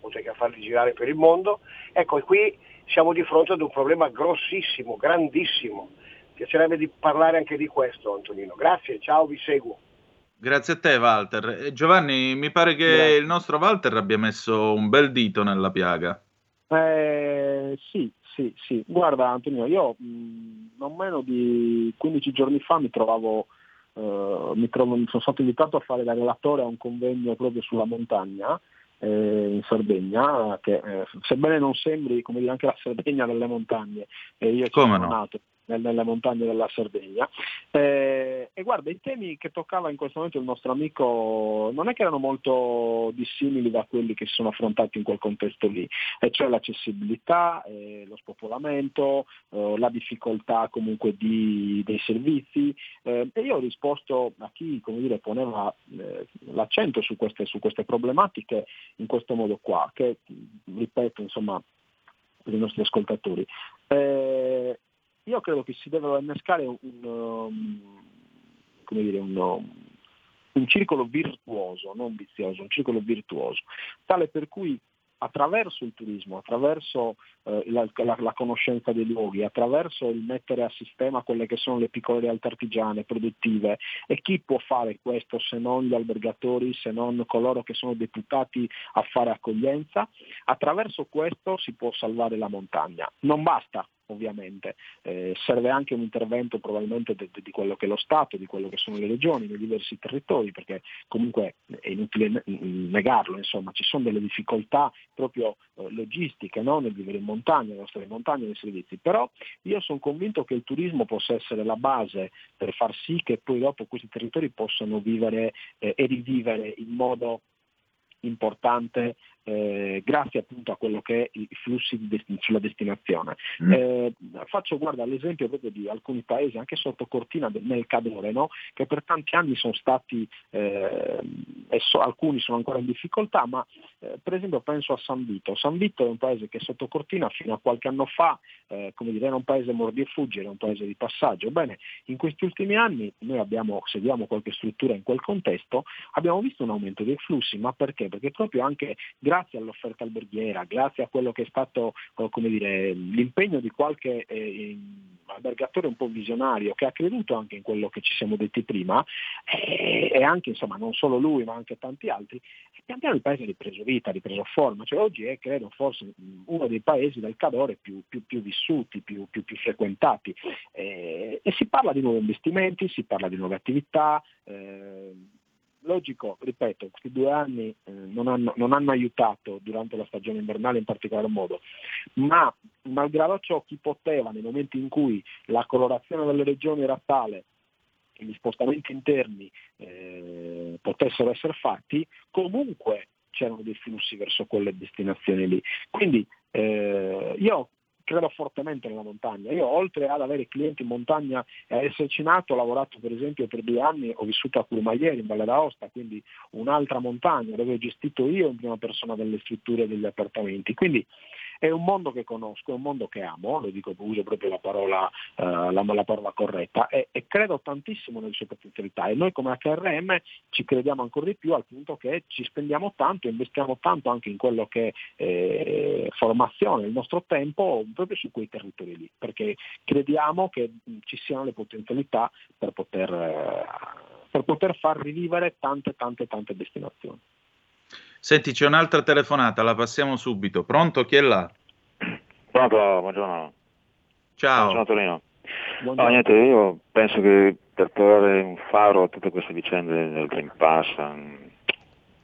o discoteche, a farli girare per il mondo. Ecco, e qui siamo di fronte ad un problema grossissimo, grandissimo. Piacerebbe di parlare anche di questo, Antonino. Grazie, ciao, vi seguo. Grazie a te, Walter. Giovanni, mi pare che il nostro Walter abbia messo un bel dito nella piaga. Sì. Guarda, Antonino, io non meno di 15 giorni fa sono stato invitato a fare da relatore a un convegno proprio sulla montagna in Sardegna, che sebbene non sembri, come dire, anche la Sardegna delle montagne, e io sono nato nelle montagne della Sardegna, e guarda, i temi che toccava in questo momento il nostro amico non è che erano molto dissimili da quelli che si sono affrontati in quel contesto lì, e cioè l'accessibilità, lo spopolamento, la difficoltà comunque dei servizi, e io ho risposto a chi, come dire, poneva l'accento su queste problematiche in questo modo qua, che ripeto, insomma, per i nostri ascoltatori, io credo che si deve innescare un circolo virtuoso, non vizioso, un circolo virtuoso, tale per cui attraverso il turismo, attraverso la conoscenza dei luoghi, attraverso il mettere a sistema quelle che sono le piccole realtà artigiane, produttive, e chi può fare questo se non gli albergatori, se non coloro che sono deputati a fare accoglienza, attraverso questo si può salvare la montagna. Non basta. Ovviamente serve anche un intervento probabilmente di quello che è lo Stato, di quello che sono le regioni, nei diversi territori, perché comunque è inutile negarlo, insomma, ci sono delle difficoltà proprio logistiche, no? Nel vivere in montagna, nella nostra montagna, nei servizi, però io sono convinto che il turismo possa essere la base per far sì che poi dopo questi territori possano vivere e rivivere in modo importante, grazie appunto a quello che è i flussi sulla destinazione. Faccio guarda l'esempio proprio di alcuni paesi anche sotto cortina nel Cadore, no? Che per tanti anni sono stati alcuni sono ancora in difficoltà, ma per esempio penso a San Vito. San Vito è un paese che sotto cortina fino a qualche anno fa era un paese mordi e fuggi, era un paese di passaggio. Bene, in questi ultimi anni noi seguiamo qualche struttura in quel contesto, abbiamo visto un aumento dei flussi, ma perché? Perché proprio anche grazie all'offerta alberghiera, grazie a quello che è stato l'impegno di qualche albergatore un po' visionario che ha creduto anche in quello che ci siamo detti prima, e anche insomma non solo lui ma anche tanti altri, pian piano il paese ha ripreso vita, ha ripreso forma, cioè oggi è credo forse uno dei paesi del Cadore più vissuti, più frequentati, e si parla di nuovi investimenti, si parla di nuove attività. Logico, ripeto, questi 2 anni non hanno aiutato durante la stagione invernale in particolar modo, ma malgrado ciò chi poteva, nei momenti in cui la colorazione delle regioni era tale che gli spostamenti interni potessero essere fatti, comunque c'erano dei flussi verso quelle destinazioni lì. Quindi io credo fortemente nella montagna. Io oltre ad avere clienti in montagna e a esserci nato, ho lavorato per esempio per 2 anni, ho vissuto a Curmaieri in Valle d'Aosta, quindi un'altra montagna dove ho gestito io in prima persona delle strutture e degli appartamenti. Quindi è un mondo che conosco, è un mondo che amo, lo dico, uso proprio la parola corretta, e credo tantissimo nelle sue potenzialità, e noi come HRM ci crediamo ancora di più, al punto che ci spendiamo tanto, investiamo tanto anche in quello che è formazione, il nostro tempo proprio su quei territori lì, perché crediamo che ci siano le potenzialità per poter far rivivere tante destinazioni. Senti, c'è un'altra telefonata, la passiamo subito. Pronto, chi è là? Pronto, buongiorno. Ciao. Buongiorno Antonino. Buongiorno. Niente, io penso che per trovare un faro a tutte queste vicende del Green Pass,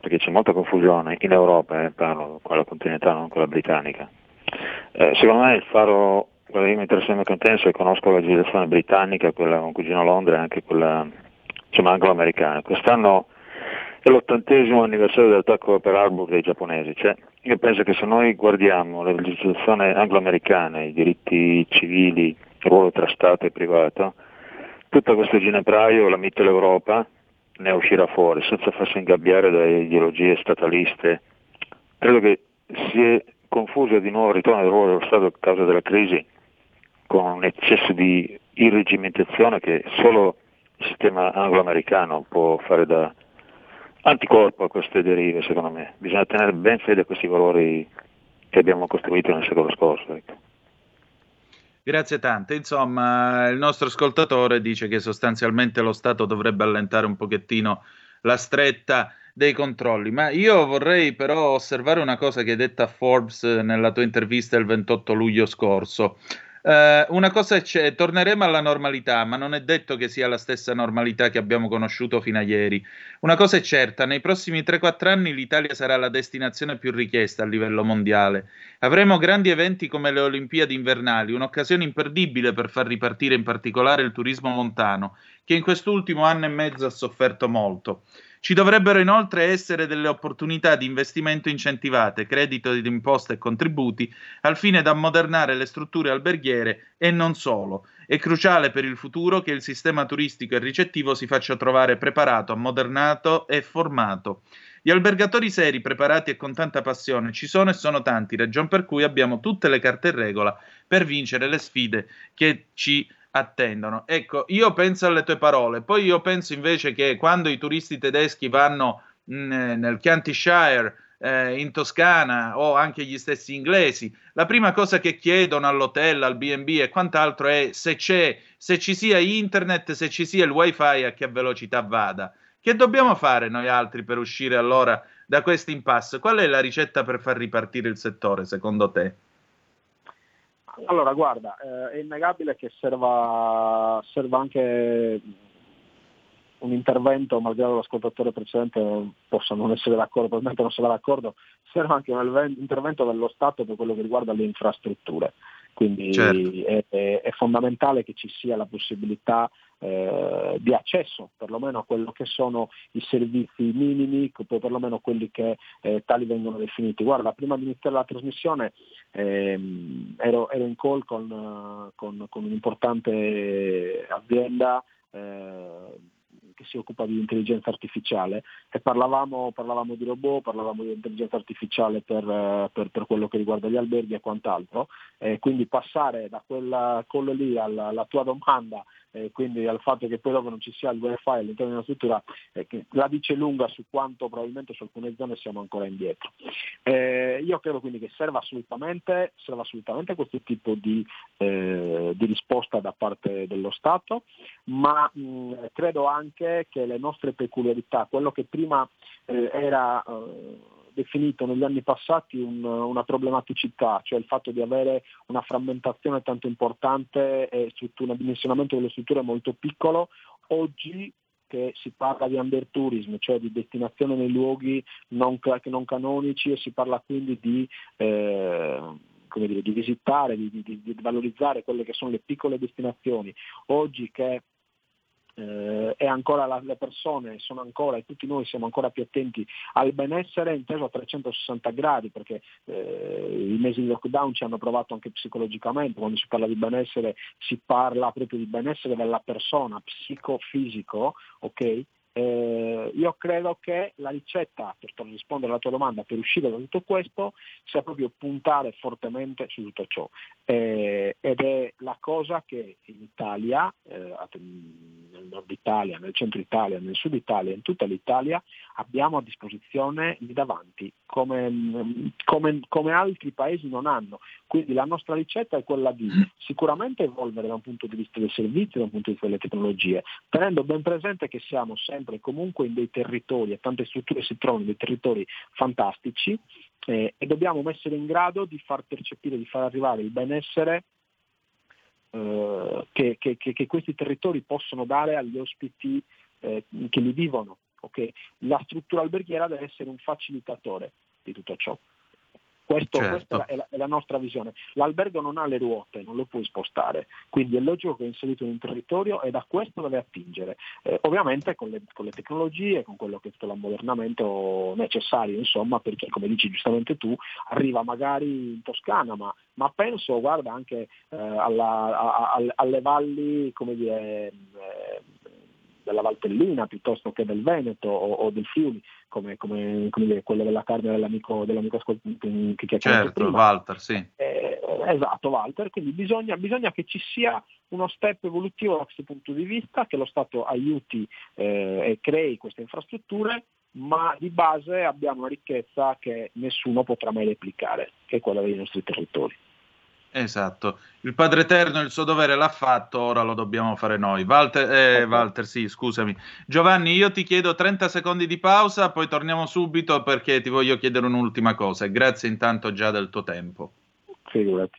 perché c'è molta confusione in Europa, parlo con la continentale, non con la britannica. Secondo me il faro, quello che mi interessa sempre intenso, e conosco la legislazione britannica, quella con cui giro a Londra, e anche quella anglo-americana. Quest'anno è l'80° anniversario dell'attacco per Harbour dei giapponesi, cioè io penso che se noi guardiamo la legislazione anglo-americana, i diritti civili, il ruolo tra Stato e privato, tutto questo ginepraio, la Mitteleuropa ne uscirà fuori senza farsi ingabbiare da ideologie stataliste. Credo che si è confuso di nuovo il ritorno del ruolo dello Stato a causa della crisi con un eccesso di irregimentazione che solo il sistema anglo-americano può fare da anticorpo a queste derive, secondo me. Bisogna tenere ben fede a questi valori che abbiamo costruito nel secolo scorso. Ecco. Grazie tante. Insomma, il nostro ascoltatore dice che sostanzialmente lo Stato dovrebbe allentare un pochettino la stretta dei controlli, ma io vorrei però osservare una cosa che hai detta a Forbes nella tua intervista il 28 luglio scorso. Una cosa c'è, torneremo alla normalità, ma non è detto che sia la stessa normalità che abbiamo conosciuto fino a ieri. Una cosa è certa, nei prossimi 3-4 anni l'Italia sarà la destinazione più richiesta a livello mondiale. Avremo grandi eventi come le Olimpiadi invernali, un'occasione imperdibile per far ripartire in particolare il turismo montano, che in quest'ultimo anno e mezzo ha sofferto molto. Ci dovrebbero inoltre essere delle opportunità di investimento incentivate, credito di imposta e contributi, al fine di ammodernare le strutture alberghiere e non solo. È cruciale per il futuro che il sistema turistico e ricettivo si faccia trovare preparato, ammodernato e formato. Gli albergatori seri, preparati e con tanta passione ci sono e sono tanti, ragion per cui abbiamo tutte le carte in regola per vincere le sfide che ci attendono. Ecco, io penso alle tue parole, poi io penso invece che quando i turisti tedeschi vanno nel Countryside, in Toscana, o anche gli stessi inglesi, la prima cosa che chiedono all'hotel, al B&B e quant'altro è se ci sia internet, se ci sia il wifi, a che velocità vada. Che dobbiamo fare noi altri per uscire allora da questo impasse? Qual è la ricetta per far ripartire il settore, secondo te? Allora, guarda, è innegabile che serva anche un intervento, malgrado l'ascoltatore precedente possa non essere d'accordo, probabilmente non sarà d'accordo, serve anche un intervento dello Stato per quello che riguarda le infrastrutture. Quindi certo, è fondamentale che ci sia la possibilità di accesso perlomeno a quello che sono i servizi minimi, perlomeno quelli che tali vengono definiti. Guarda, prima di iniziare la trasmissione ero in call con un'importante azienda che si occupa di intelligenza artificiale e parlavamo di robot, parlavamo di intelligenza artificiale per quello che riguarda gli alberghi e quant'altro, quindi passare da quella call lì alla tua domanda, quindi al fatto che poi dopo non ci sia il wifi all'interno della struttura, che la dice lunga su quanto probabilmente su alcune zone siamo ancora indietro. Io credo quindi che serva assolutamente questo tipo di risposta da parte dello Stato, ma credo anche che le nostre peculiarità, quello che prima era definito negli anni passati una problematicità, cioè il fatto di avere una frammentazione tanto importante e un dimensionamento delle strutture molto piccolo, oggi che si parla di under tourism, cioè di destinazione nei luoghi non canonici, e si parla quindi di di visitare, di valorizzare quelle che sono le piccole destinazioni, oggi che e ancora le persone sono ancora, e tutti noi siamo ancora più attenti al benessere inteso a 360 gradi, perché i mesi di lockdown ci hanno provato anche psicologicamente. Quando si parla di benessere si parla proprio di benessere della persona, psicofisico, ok? Io credo che la ricetta, per rispondere alla tua domanda, per uscire da tutto questo sia proprio puntare fortemente su tutto ciò, ed è la cosa che in Italia, nel nord Italia, nel centro Italia, nel sud Italia, in tutta l'Italia abbiamo a disposizione lì davanti, come altri paesi non hanno. Quindi la nostra ricetta è quella di sicuramente evolvere da un punto di vista dei servizi, da un punto di vista delle tecnologie, tenendo ben presente che siamo sempre e comunque in dei territori, e tante strutture si trovano in dei territori fantastici, e dobbiamo essere in grado di far percepire, di far arrivare il benessere che questi territori possono dare agli ospiti che li vivono. Okay? La struttura alberghiera deve essere un facilitatore di tutto ciò. Certo. Questa è la nostra visione. L'albergo non ha le ruote, non lo puoi spostare, quindi è logico che è inserito in un territorio e da questo deve attingere, ovviamente con le tecnologie, con quello che è l'ammodernamento necessario, insomma, perché come dici giustamente tu, arriva magari in Toscana, ma penso, guarda, anche alle valli, della Valtellina piuttosto che del Veneto o del Friuli, come quello della Carne dell'amico che certo, prima. Walter, sì. Esatto, Walter. Quindi bisogna che ci sia uno step evolutivo da questo punto di vista, che lo Stato aiuti e crei queste infrastrutture, ma di base abbiamo una ricchezza che nessuno potrà mai replicare, che è quella dei nostri territori. Esatto, il Padre Eterno il suo dovere l'ha fatto, ora lo dobbiamo fare noi. Walter, sì, scusami Giovanni, io ti chiedo 30 secondi di pausa, poi torniamo subito perché ti voglio chiedere un'ultima cosa, e grazie intanto già del tuo tempo. Figurati.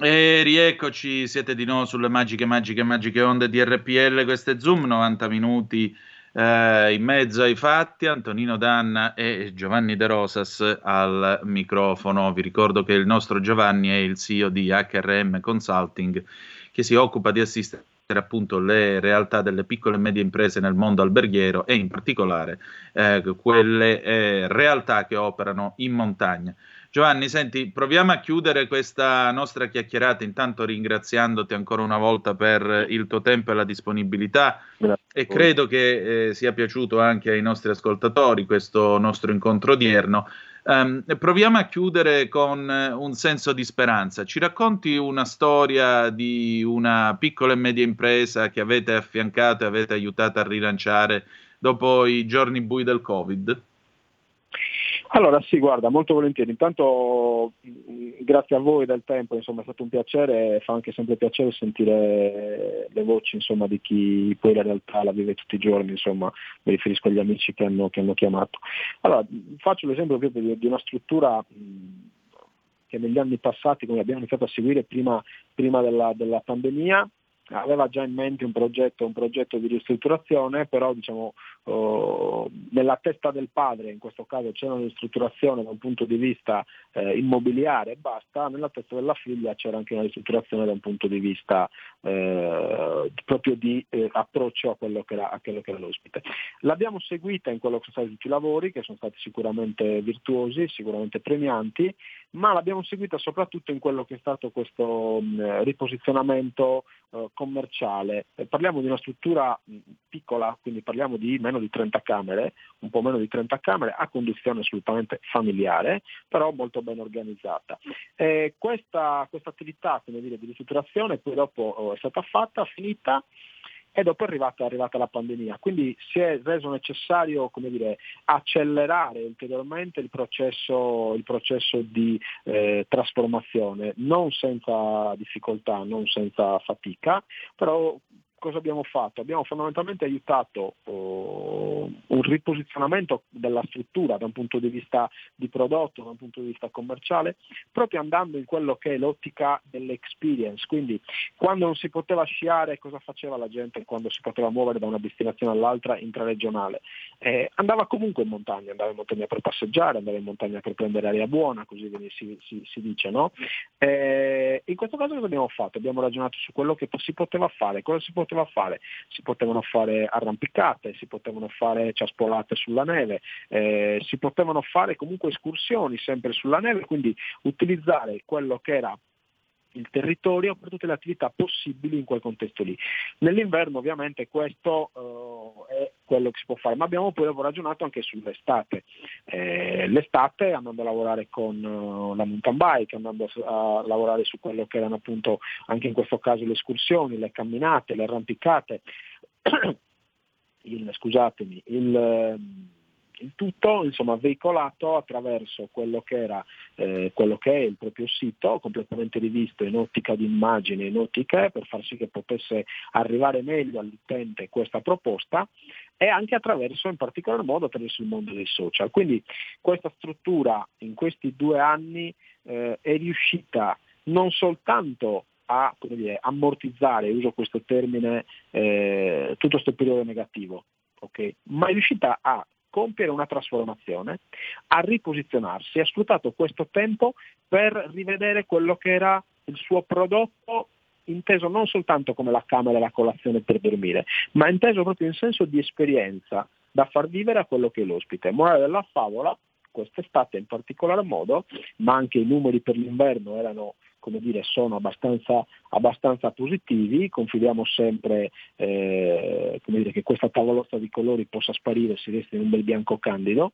E rieccoci, siete di nuovo sulle magiche onde di RPL, questo è Zoom, 90 minuti in mezzo ai fatti, Antonino Danna e Giovanni De Rosas al microfono. Vi ricordo che il nostro Giovanni è il CEO di HRM Consulting, che si occupa di assistere appunto le realtà delle piccole e medie imprese nel mondo alberghiero e in particolare quelle realtà che operano in montagna. Giovanni, senti, proviamo a chiudere questa nostra chiacchierata, intanto ringraziandoti ancora una volta per il tuo tempo e la disponibilità. Grazie. E credo che sia piaciuto anche ai nostri ascoltatori questo nostro incontro odierno. Proviamo a chiudere con un senso di speranza. Ci racconti una storia di una piccola e media impresa che avete affiancato e avete aiutato a rilanciare dopo i giorni bui del Covid? Allora sì, guarda, molto volentieri. Intanto grazie a voi del tempo, insomma è stato un piacere e fa anche sempre piacere sentire le voci, insomma, di chi poi la realtà la vive tutti i giorni, insomma, mi riferisco agli amici che hanno chiamato. Allora, faccio l'esempio proprio di una struttura che negli anni passati, come abbiamo iniziato a seguire prima della pandemia, aveva già in mente un progetto di ristrutturazione, però diciamo nella testa del padre, in questo caso c'era una ristrutturazione da un punto di vista immobiliare e basta, nella testa della figlia c'era anche una ristrutturazione da un punto di vista proprio di approccio a quello che era l'ospite. L'abbiamo seguita in quello che sono stati tutti i lavori, che sono stati sicuramente virtuosi, sicuramente premianti, ma l'abbiamo seguita soprattutto in quello che è stato questo riposizionamento commerciale. Parliamo di una struttura piccola, quindi parliamo di un po' meno di 30 camere, a conduzione assolutamente familiare, però molto ben organizzata. Questa attività, come dire, di ristrutturazione poi dopo è stata fatta, finita, e dopo è arrivata la pandemia, quindi si è reso necessario, come dire, accelerare ulteriormente il processo di trasformazione, non senza difficoltà, non senza fatica, però cosa abbiamo fatto? Abbiamo fondamentalmente aiutato un riposizionamento della struttura da un punto di vista di prodotto, da un punto di vista commerciale, proprio andando in quello che è l'ottica dell'experience, quindi quando non si poteva sciare cosa faceva la gente quando si poteva muovere da una destinazione all'altra intraregionale? Andava comunque in montagna, andava in montagna per passeggiare, andava in montagna per prendere aria buona, così si dice, no? In questo caso cosa abbiamo fatto? Abbiamo ragionato su quello che si poteva fare, cosa si poteva fare, si potevano fare arrampicate, si potevano fare ciaspolate sulla neve, si potevano fare comunque escursioni sempre sulla neve, quindi utilizzare quello che era il territorio per tutte le attività possibili in quel contesto lì. Nell'inverno ovviamente questo è quello che si può fare, ma abbiamo poi ragionato anche sull'estate. L'estate andando a lavorare con la mountain bike, andando a lavorare su quello che erano appunto anche in questo caso le escursioni, le camminate, le arrampicate, il tutto insomma veicolato attraverso quello che è il proprio sito, completamente rivisto in ottica di immagine, in ottica per far sì che potesse arrivare meglio all'utente questa proposta, e anche attraverso, in particolar modo, attraverso il mondo dei social. Quindi questa struttura in questi 2 anni è riuscita non soltanto a ammortizzare, uso questo termine, tutto questo periodo negativo, okay? Ma è riuscita a compiere una trasformazione, a riposizionarsi, ha sfruttato questo tempo per rivedere quello che era il suo prodotto, inteso non soltanto come la camera e la colazione per dormire, ma inteso proprio in senso di esperienza da far vivere a quello che è l'ospite. Morale della favola, quest'estate in particolar modo, ma anche i numeri per l'inverno erano, sono abbastanza positivi. Confidiamo sempre che questa tavolozza di colori possa sparire e si resti in un bel bianco candido.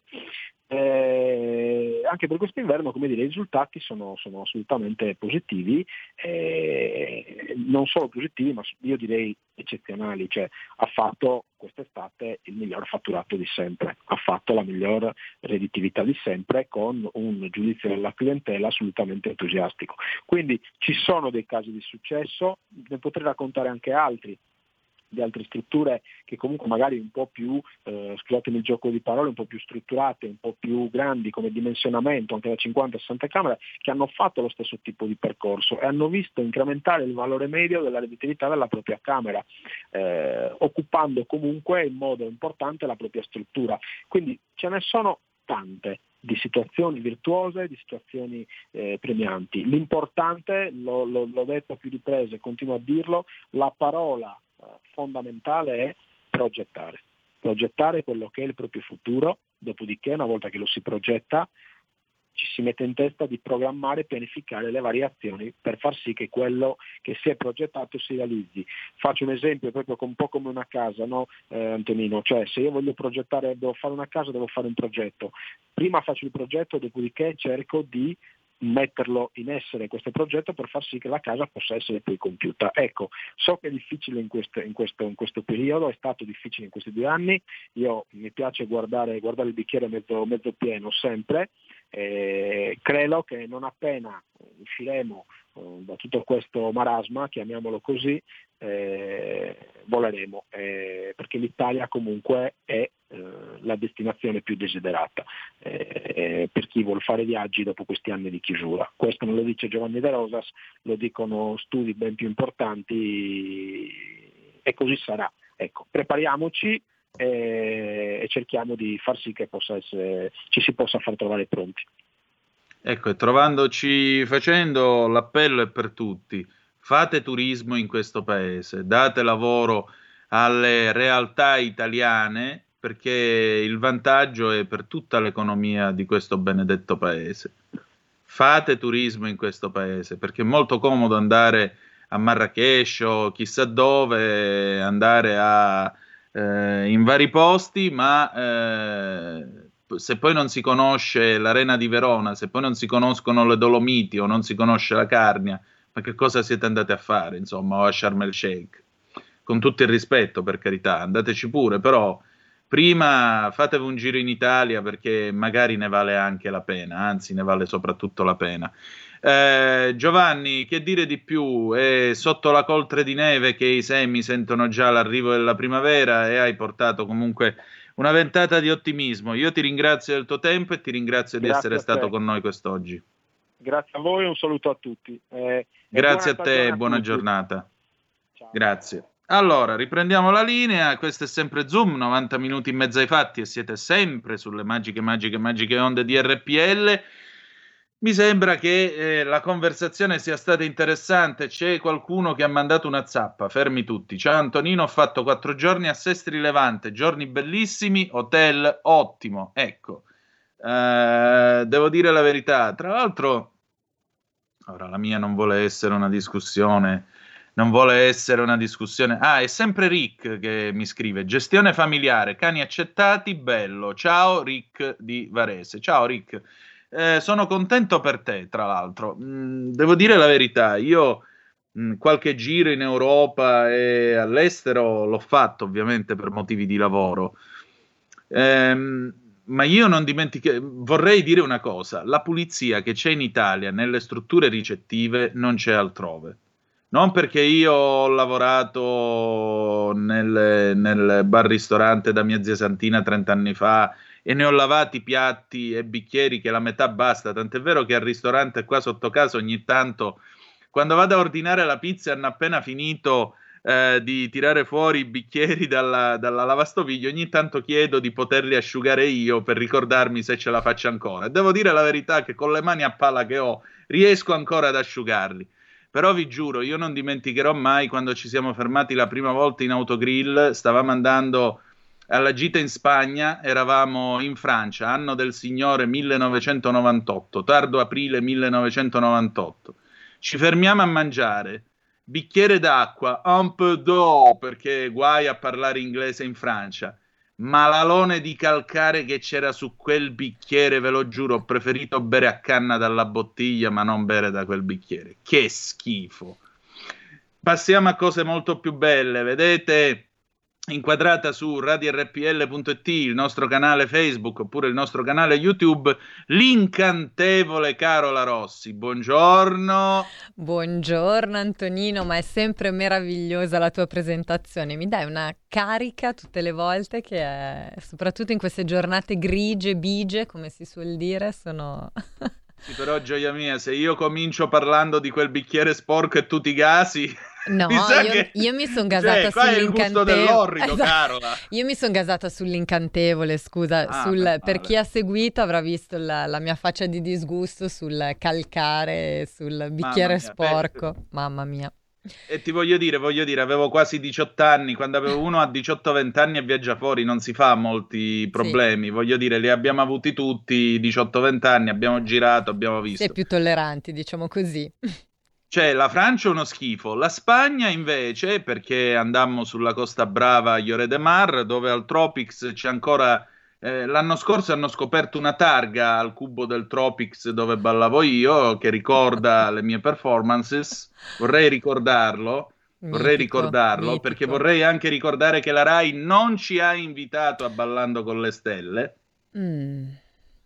Anche per quest'inverno, i risultati sono assolutamente positivi, non solo positivi, ma io direi eccezionali. Cioè, ha fatto quest'estate il miglior fatturato di sempre, ha fatto la miglior redditività di sempre, con un giudizio della clientela assolutamente entusiastico. Quindi ci sono dei casi di successo, ne potrei raccontare anche altri, di altre strutture che comunque magari un po' più, scusatemi il gioco di parole, un po' più strutturate, un po' più grandi come dimensionamento, anche da 50-60 camere, che hanno fatto lo stesso tipo di percorso e hanno visto incrementare il valore medio della redditività della propria camera, occupando comunque in modo importante la propria struttura. Quindi ce ne sono tante di situazioni virtuose, di situazioni premianti. L'importante, l'ho detto a più riprese, continuo a dirlo, la parola fondamentale è progettare quello che è il proprio futuro. Dopodiché, una volta che lo si progetta, ci si mette in testa di programmare e pianificare le varie azioni per far sì che quello che si è progettato si realizzi. Faccio un esempio proprio un po' come una casa, no, Antonino? Cioè, se io voglio progettare, devo fare una casa, devo fare un progetto. Prima faccio il progetto, dopodiché cerco di metterlo in essere, questo progetto, per far sì che la casa possa essere poi compiuta. Ecco, so che è difficile in questo periodo, è stato difficile in questi 2 anni. Io mi piace guardare il bicchiere mezzo pieno sempre. Credo che non appena usciremo da tutto questo marasma, chiamiamolo così, voleremo, perché l'Italia comunque è la destinazione più desiderata per chi vuol fare viaggi dopo questi anni di chiusura. Questo non lo dice Giovanni De Rosas, lo dicono studi ben più importanti, e così sarà. Ecco, prepariamoci e cerchiamo di far sì che ci si possa far trovare pronti. Ecco, e trovandoci facendo, l'appello è per tutti: fate turismo in questo paese, date lavoro alle realtà italiane, perché il vantaggio è per tutta l'economia di questo benedetto paese. Fate turismo in questo paese, perché è molto comodo andare a Marrakech o chissà dove, andare in vari posti, ma se poi non si conosce l'Arena di Verona, se poi non si conoscono le Dolomiti o non si conosce la Carnia, ma che cosa siete andati a fare, insomma, o a Sharm el Sheikh? Con tutto il rispetto, per carità, andateci pure, però prima fatevi un giro in Italia, perché magari ne vale anche la pena, anzi ne vale soprattutto la pena. Giovanni, che dire di più? È sotto la coltre di neve che i semi sentono già l'arrivo della primavera, e hai portato comunque una ventata di ottimismo. Io ti ringrazio del tuo tempo e ti ringrazio di essere stato con noi quest'oggi. Grazie a voi, un saluto a tutti. Grazie a te, buona giornata. Ciao. Grazie. Allora, riprendiamo la linea, questo è sempre Zoom, 90 minuti in mezzo ai fatti, e siete sempre sulle magiche onde di RPL. Mi sembra che la conversazione sia stata interessante. C'è qualcuno che ha mandato una zappa: fermi tutti, ciao Antonino, ho fatto 4 giorni a Sestri Levante, giorni bellissimi, hotel ottimo. Ecco, devo dire la verità, tra l'altro, ora la mia non vuole essere una discussione. Ah, è sempre Rick che mi scrive: gestione familiare, cani accettati, bello, ciao Rick di Varese. Ciao Rick. Sono contento per te, tra l'altro. Devo dire la verità, io qualche giro in Europa e all'estero l'ho fatto, ovviamente per motivi di lavoro. Ma io non vorrei dire una cosa: la pulizia che c'è in Italia nelle strutture ricettive non c'è altrove. Non perché io ho lavorato nel bar-ristorante da mia zia Santina 30 anni fa e ne ho lavati piatti e bicchieri che la metà basta, tant'è vero che al ristorante qua sotto casa ogni tanto, quando vado a ordinare la pizza, hanno appena finito di tirare fuori i bicchieri dalla lavastoviglie, ogni tanto chiedo di poterli asciugare io per ricordarmi se ce la faccio ancora. Devo dire la verità che con le mani a pala che ho riesco ancora ad asciugarli. Però vi giuro, io non dimenticherò mai quando ci siamo fermati la prima volta in Autogrill. Stavamo andando alla gita in Spagna, eravamo in Francia, anno del Signore 1998, tardo aprile 1998. Ci fermiamo a mangiare, bicchiere d'acqua, un peu d'eau, perché guai a parlare inglese in Francia. Ma l'alone di calcare che c'era su quel bicchiere, ve lo giuro, ho preferito bere a canna dalla bottiglia, ma non bere da quel bicchiere. Che schifo. Passiamo a cose molto più belle. Vedete inquadrata su radiorpl.it, il nostro canale Facebook oppure il nostro canale YouTube, l'incantevole Carola Rossi. Buongiorno. Buongiorno Antonino, ma è sempre meravigliosa la tua presentazione, mi dai una carica tutte le volte, che è, soprattutto in queste giornate grigie, bigie come si suol dire, sono... Sì, però gioia mia, se io comincio parlando di quel bicchiere sporco e tu ti gasi... No, io mi sono gasata sull'incantevole. Esatto. Carola. Io mi sono gasata sull'incantevole, scusa, per chi ha seguito avrà visto la mia faccia di disgusto sul calcare, sul bicchiere sporco. Mamma mia. E ti voglio dire, avevo quasi 18 anni, quando avevo uno a 18-20 anni e viaggia fuori non si fa molti problemi, sì. Voglio dire, li abbiamo avuti tutti, 18-20 anni, abbiamo girato, abbiamo visto. Sei più tolleranti, diciamo così. Cioè, la Francia è uno schifo, la Spagna invece, perché andammo sulla Costa Brava a Lloret de Mar, dove al Tropics c'è ancora... l'anno scorso hanno scoperto una targa al cubo del Tropics dove ballavo io, che ricorda le mie performances. Vorrei ricordarlo, perché vorrei anche ricordare che la Rai non ci ha invitato a Ballando con le Stelle.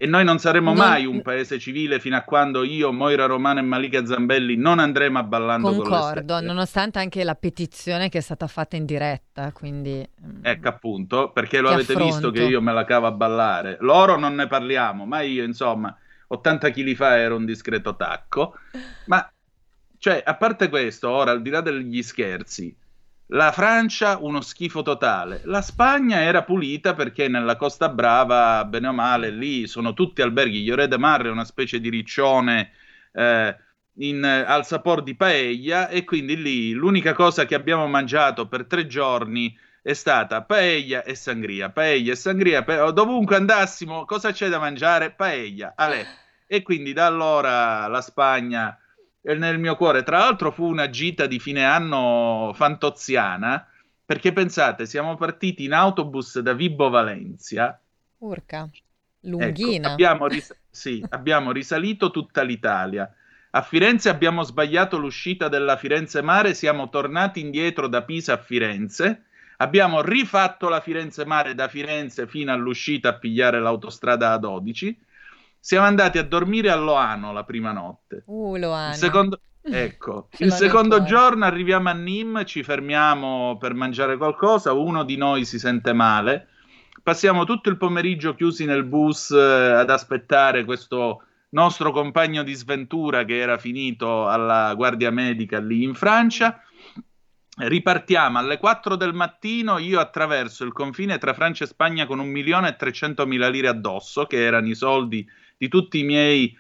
E noi non saremo mai un paese civile fino a quando io, Moira Romano e Malika Zambelli non andremo a Ballando con le Stelle. Concordo, nonostante anche la petizione che è stata fatta in diretta, quindi... Ecco appunto, perché lo avete visto che io me la cavo a ballare. Loro non ne parliamo, ma io insomma 80 kg fa ero un discreto tacco. Ma cioè, a parte questo, ora al di là degli scherzi, la Francia uno schifo totale, la Spagna era pulita perché nella Costa Brava, bene o male, lì sono tutti alberghi. Lloret de Mar è una specie di riccione al sapor di paella, e quindi lì l'unica cosa che abbiamo mangiato per 3 giorni è stata paella e sangria, dovunque andassimo cosa c'è da mangiare? Paella, alè. E quindi da allora la Spagna... nel mio cuore. Tra l'altro fu una gita di fine anno fantoziana, perché pensate, siamo partiti in autobus da Vibo Valentia. Urca, lunghina. Ecco, abbiamo risalito tutta l'Italia. A Firenze abbiamo sbagliato l'uscita della Firenze Mare, siamo tornati indietro da Pisa a Firenze, abbiamo rifatto la Firenze Mare da Firenze fino all'uscita a pigliare l'autostrada A12. Siamo andati a dormire a Loano la prima notte. Loano. Il secondo giorno arriviamo a Nîmes, ci fermiamo per mangiare qualcosa, uno di noi si sente male, passiamo tutto il pomeriggio chiusi nel bus ad aspettare questo nostro compagno di sventura che era finito alla guardia medica lì in Francia. Ripartiamo alle 4 del mattino, io attraverso il confine tra Francia e Spagna con 1.300.000 lire addosso, che erano i soldi di tutti i miei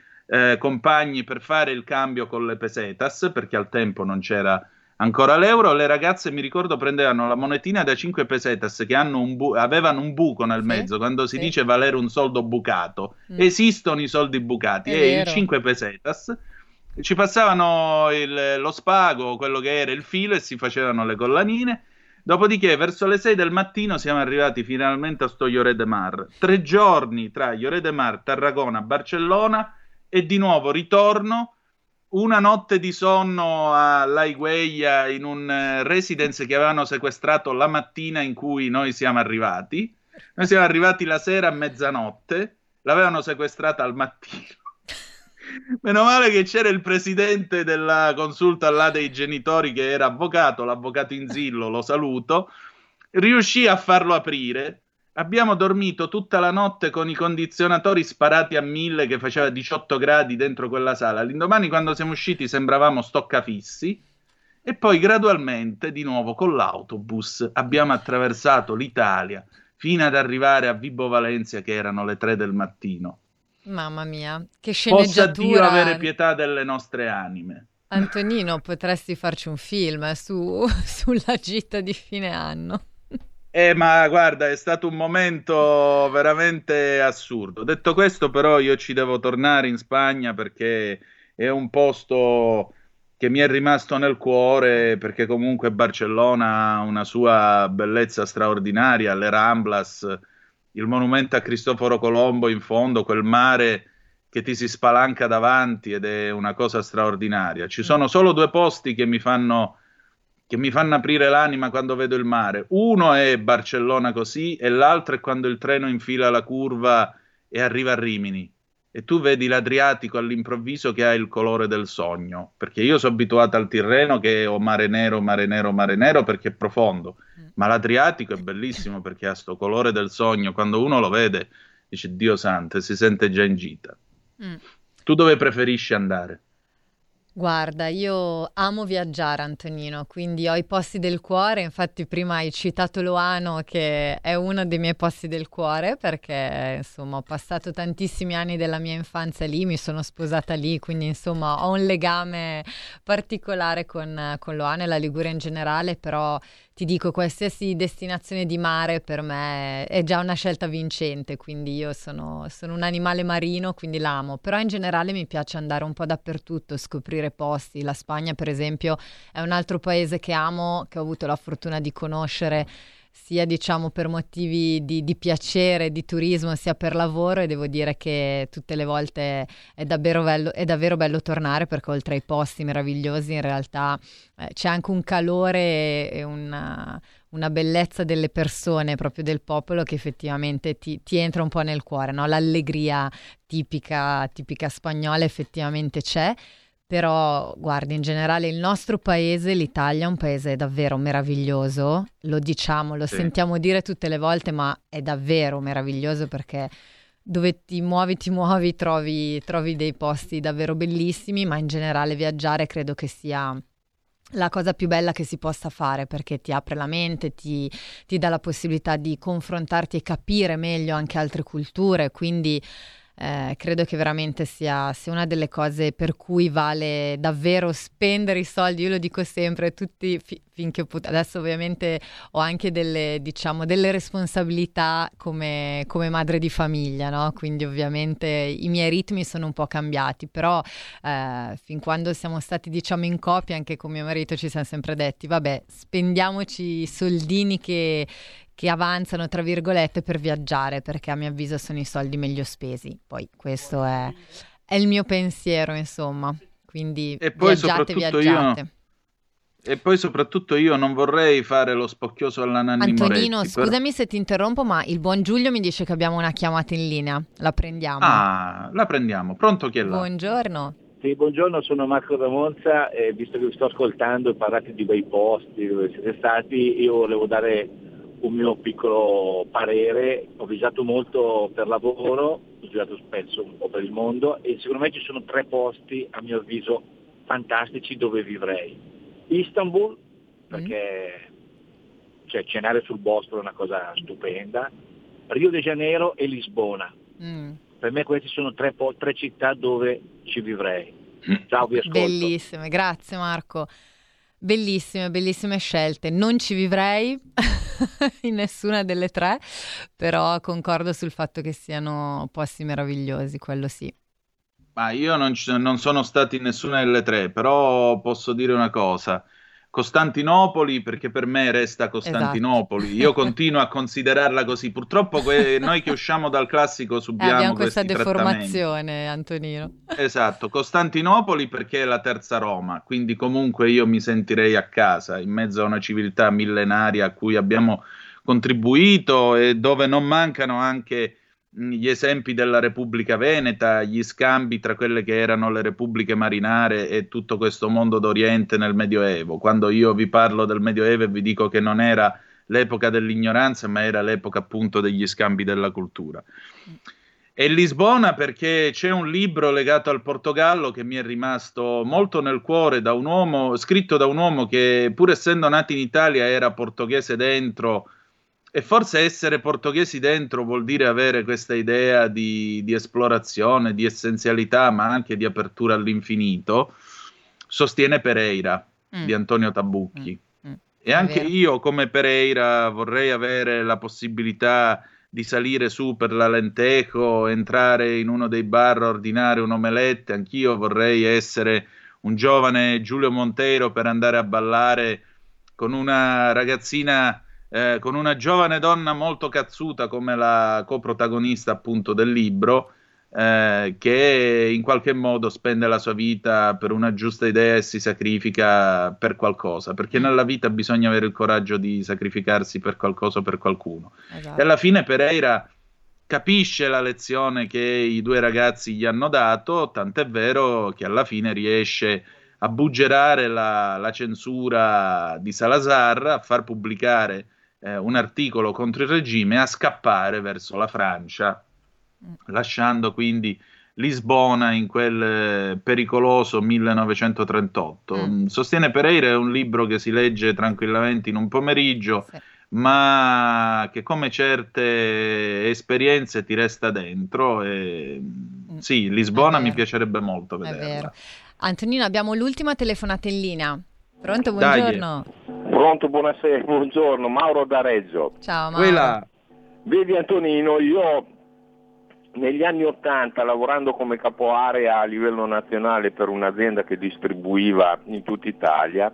compagni per fare il cambio con le pesetas, perché al tempo non c'era ancora l'euro. Le ragazze, mi ricordo, prendevano la monetina da 5 pesetas che hanno avevano un buco nel mezzo, quando si dice valere un soldo bucato. Esistono i soldi bucati, e i 5 pesetas... Ci passavano lo spago, quello che era il filo, e si facevano le collanine. Dopodiché verso le 6 del mattino siamo arrivati finalmente a sto Lloret de Mar. 3 giorni tra Lloret de Mar, Tarragona, Barcellona, e di nuovo ritorno, una notte di sonno a La Higuera in un residence che avevano sequestrato la mattina in cui noi siamo arrivati. Noi siamo arrivati la sera a mezzanotte, l'avevano sequestrata al mattino. Meno male che c'era il presidente della consulta là dei genitori che era avvocato, l'avvocato Inzillo, lo saluto, riuscì a farlo aprire. Abbiamo dormito tutta la notte con i condizionatori sparati a 1000 che faceva 18 gradi dentro quella sala. L'indomani quando siamo usciti sembravamo stoccafissi e poi gradualmente di nuovo con l'autobus abbiamo attraversato l'Italia fino ad arrivare a Vibo Valentia che erano le 3 del mattino. Mamma mia, che sceneggiatura! Possa Dio avere pietà delle nostre anime. Antonino, potresti farci un film sulla gita di fine anno. Ma guarda, è stato un momento veramente assurdo. Detto questo, però, io ci devo tornare in Spagna perché è un posto che mi è rimasto nel cuore, perché comunque Barcellona ha una sua bellezza straordinaria, le Ramblas, il monumento a Cristoforo Colombo in fondo, quel mare che ti si spalanca davanti ed è una cosa straordinaria. Ci sono solo due posti che mi fanno aprire l'anima quando vedo il mare. Uno è Barcellona così e l'altro è quando il treno infila la curva e arriva a Rimini e tu vedi l'Adriatico all'improvviso che ha il colore del sogno, perché io sono abituato al Tirreno che ho mare nero perché è profondo, ma l'Adriatico è bellissimo perché ha sto colore del sogno, quando uno lo vede dice Dio santo, si sente già in gita. Tu dove preferisci andare? Guarda, io amo viaggiare, Antonino, quindi ho i posti del cuore. Infatti prima hai citato Loano, che è uno dei miei posti del cuore, perché insomma ho passato tantissimi anni della mia infanzia lì, mi sono sposata lì, quindi insomma ho un legame particolare con Loano e la Liguria in generale, però ti dico, qualsiasi destinazione di mare per me è già una scelta vincente, quindi io sono un animale marino, quindi l'amo, però in generale mi piace andare un po' dappertutto, scoprire posti. La Spagna, per esempio, è un altro paese che amo, che ho avuto la fortuna di conoscere sia diciamo per motivi di piacere, di turismo, sia per lavoro, e devo dire che tutte le volte è davvero bello tornare, perché oltre ai posti meravigliosi in realtà c'è anche un calore e una bellezza delle persone, proprio del popolo, che effettivamente ti entra un po' nel cuore, no? L'allegria tipica spagnola effettivamente c'è. Però, guardi, in generale il nostro paese, l'Italia, è un paese davvero meraviglioso, lo diciamo, lo sentiamo dire tutte le volte, ma è davvero meraviglioso, perché dove ti muovi, trovi dei posti davvero bellissimi, ma in generale viaggiare credo che sia la cosa più bella che si possa fare, perché ti apre la mente, ti dà la possibilità di confrontarti e capire meglio anche altre culture, quindi... credo che veramente sia una delle cose per cui vale davvero spendere i soldi. Io lo dico sempre, tutti finché adesso ovviamente ho anche delle responsabilità come madre di famiglia, no? Quindi ovviamente i miei ritmi sono un po' cambiati, però fin quando siamo stati diciamo in coppia, anche con mio marito, ci siamo sempre detti vabbè, spendiamoci i soldini che avanzano tra virgolette per viaggiare, perché a mio avviso sono i soldi meglio spesi. Poi questo è il mio pensiero, insomma, quindi viaggiate. E poi soprattutto io non vorrei fare lo spocchioso alla Nanni Antonino Moretti, scusami se ti interrompo, ma il buon Giulio mi dice che abbiamo una chiamata in linea, la prendiamo. Pronto, chi è là? Buongiorno. Sì, buongiorno, sono Marco da Monza e visto che vi sto ascoltando e parlate di bei posti dove siete stati, io volevo dare un mio piccolo parere. Ho viaggiato molto per lavoro, ho girato spesso un po' per il mondo e secondo me ci sono tre posti a mio avviso fantastici dove vivrei. Istanbul, perché cioè, cenare sul Bosforo è una cosa stupenda, Rio de Janeiro e Lisbona. Per me queste sono tre città dove ci vivrei. Ciao, vi ascolto. Bellissime, grazie Marco. Bellissime scelte. Non ci vivrei in nessuna delle tre, però concordo sul fatto che siano posti meravigliosi, quello sì. Ma io non sono stato in nessuna delle tre, però posso dire una cosa. Costantinopoli, perché per me resta Costantinopoli, esatto. Io continuo a considerarla così, purtroppo noi che usciamo dal classico subiamo questa deformazione, Antonino. Esatto, Costantinopoli perché è la terza Roma, quindi comunque io mi sentirei a casa in mezzo a una civiltà millenaria a cui abbiamo contribuito e dove non mancano anche gli esempi della Repubblica Veneta, gli scambi tra quelle che erano le repubbliche marinare e tutto questo mondo d'Oriente nel Medioevo. Quando io vi parlo del Medioevo e vi dico che non era l'epoca dell'ignoranza, ma era l'epoca appunto degli scambi della cultura. E Lisbona perché c'è un libro legato al Portogallo che mi è rimasto molto nel cuore, da un uomo, scritto da un uomo che pur essendo nato in Italia era portoghese dentro. E forse essere portoghesi dentro vuol dire avere questa idea di esplorazione, di essenzialità, ma anche di apertura all'infinito, sostiene Pereira, di Antonio Tabucchi. E anche io, come Pereira, vorrei avere la possibilità di salire su per l'Alentejo, entrare in uno dei bar, ordinare un'omelette. Anch'io vorrei essere un giovane Giulio Monteiro per andare a ballare con una ragazzina... con una giovane donna molto cazzuta come la coprotagonista appunto del libro, che in qualche modo spende la sua vita per una giusta idea e si sacrifica per qualcosa, perché nella vita bisogna avere il coraggio di sacrificarsi per qualcosa o per qualcuno. Esatto. E alla fine Pereira capisce la lezione che i due ragazzi gli hanno dato, tant'è vero che alla fine riesce a buggerare la censura di Salazar, a far pubblicare un articolo contro il regime, a scappare verso la Francia, lasciando quindi Lisbona in quel pericoloso 1938. Sostiene Pereira è un libro che si legge tranquillamente in un pomeriggio, sì, ma che come certe esperienze ti resta dentro. E sì, Lisbona mi piacerebbe molto vederla. È vero. Antonino, abbiamo l'ultima telefonata in linea. Pronto, buongiorno. Dai. Pronto, buonasera, buongiorno. Mauro da Reggio. Ciao Mauro. Quella. Vedi Antonino, io negli anni '80, lavorando come capoarea a livello nazionale per un'azienda che distribuiva in tutta Italia,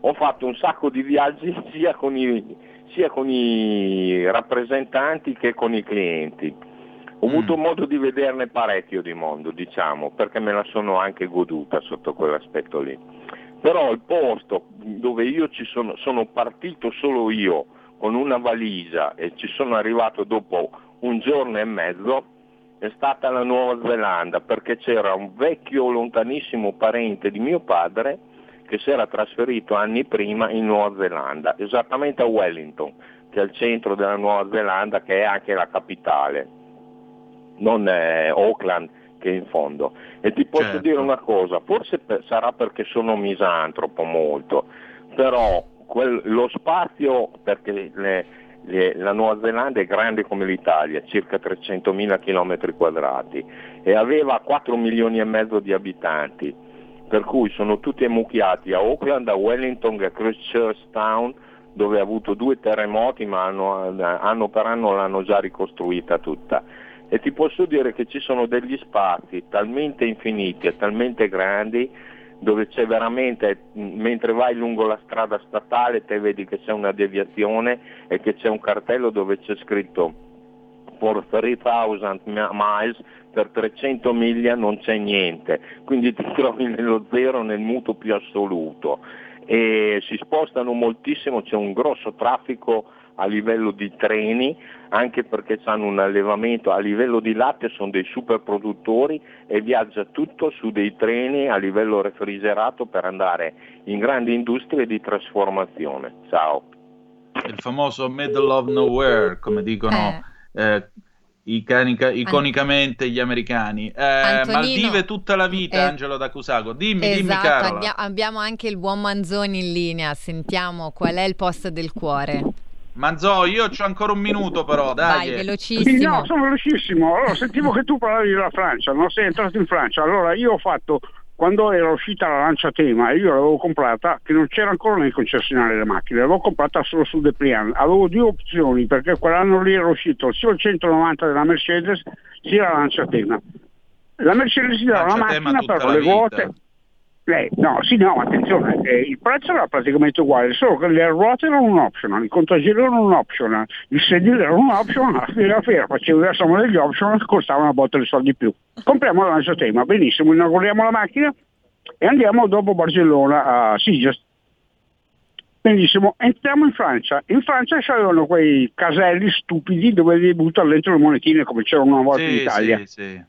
ho fatto un sacco di viaggi sia con i rappresentanti che con i clienti. Ho avuto modo di vederne parecchio di mondo, diciamo, perché me la sono anche goduta sotto quell'aspetto lì. Però il posto dove io sono partito solo io con una valigia e ci sono arrivato dopo un giorno e mezzo è stata la Nuova Zelanda, perché c'era un vecchio lontanissimo parente di mio padre che si era trasferito anni prima in Nuova Zelanda, esattamente a Wellington, che è il centro della Nuova Zelanda, che è anche la capitale. Non Auckland che in fondo. E ti posso dire una cosa, forse sarà perché sono misantropo molto, però lo spazio, perché la Nuova Zelanda è grande come l'Italia, circa 300.000 km quadrati, e aveva 4 milioni e mezzo di abitanti, per cui sono tutti ammucchiati a Auckland, a Wellington e a Christchurch Town, dove ha avuto 2 terremoti, ma anno per anno l'hanno già ricostruita tutta. E ti posso dire che ci sono degli spazi talmente infiniti e talmente grandi dove c'è veramente, mentre vai lungo la strada statale te vedi che c'è una deviazione e che c'è un cartello dove c'è scritto for 3000 miles, per 300 miglia non c'è niente, quindi ti trovi nello zero, nel muto più assoluto, e si spostano moltissimo, c'è un grosso traffico a livello di treni, anche perché hanno un allevamento a livello di latte, sono dei super produttori e viaggia tutto su dei treni a livello refrigerato per andare in grandi industrie di trasformazione. Ciao. Il famoso middle of nowhere, come dicono iconicamente gli americani. Maldive tutta la vita, Angelo da Cusago. Dimmi Carola. Abbiamo anche il buon Manzoni in linea, sentiamo qual è il posto del cuore. Manzo, io c'ho ancora un minuto però, dai. Vai, velocissimo. No, sono velocissimo. Allora, sentivo che tu parlavi della Francia, no? Sei entrato in Francia. Allora, io ho fatto, quando era uscita la Lancia Tema, io l'avevo comprata, che non c'era ancora nel concessionaire delle macchine, l'avevo comprata solo su Depliant. Avevo 2 opzioni, perché quell'anno lì era uscito sia il 190 della Mercedes, sia la Lancia Tema. La Mercedes era una macchina però le ruote... attenzione, il prezzo era praticamente uguale, solo che le ruote erano un optional, il contagiro era un optional, il sedile era un optional, la fiera faceva la somma degli optional, costava una botta di soldi di più. Compriamo la Lancia Tema, benissimo, inauguriamo la macchina e andiamo dopo Barcellona a Sitges. Benissimo, entriamo in Francia. In Francia c'erano quei caselli stupidi dove devi buttare dentro le monetine, come c'erano una volta in Italia. Sì.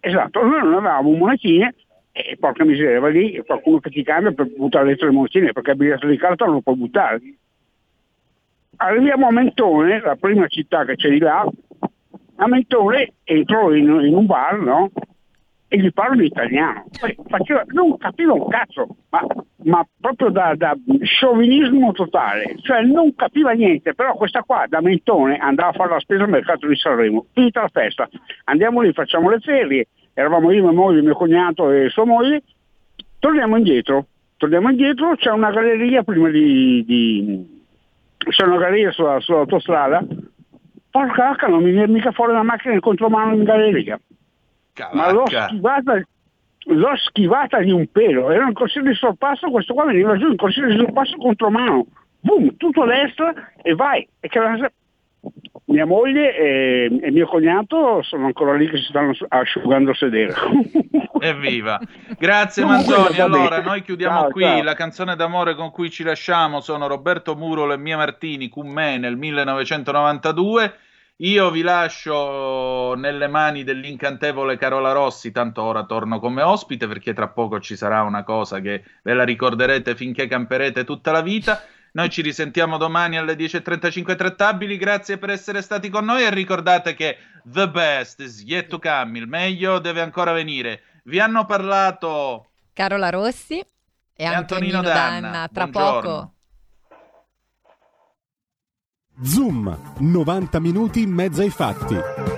Esatto, noi non avevamo monetine e porca miseria, va lì qualcuno che ti cambia per buttare dentro le monetine, perché il biglietto di carta non lo puoi buttare. Arriviamo a Mentone, la prima città che c'è di là. A Mentone entrò in un bar, no? E gli parlo in italiano, non capiva un cazzo, ma proprio da sciovinismo totale, cioè non capiva niente, però questa qua da Mentone andava a fare la spesa al mercato di Sanremo, finita la festa, andiamo lì, facciamo le ferie, eravamo io, mia moglie, mio cognato e sua moglie, torniamo indietro, c'è una galleria prima c'è una galleria sull'autostrada, porca cacca, non mi viene mica fuori la macchina in contromano in galleria. Cavacca. Ma l'ho schivata di un pelo, era in corsia di sorpasso, questo qua veniva giù in corsia di sorpasso contromano, boom, tutto a destra e vai. E che mia moglie e mio cognato sono ancora lì che si stanno asciugando il sedere. Evviva, grazie Manzoni. Allora noi chiudiamo qui. La canzone d'amore con cui ci lasciamo sono Roberto Murolo e Mia Martini, Con me, nel 1992. Io vi lascio nelle mani dell'incantevole Carola Rossi, tanto ora torno come ospite perché tra poco ci sarà una cosa che ve la ricorderete finché camperete tutta la vita. Noi ci risentiamo domani alle 10:35 trattabili, grazie per essere stati con noi e ricordate che the best is yet to come, il meglio deve ancora venire. Vi hanno parlato Carola Rossi e Antonino D'Anna. Tra poco Zoom, 90 minuti in mezzo ai fatti.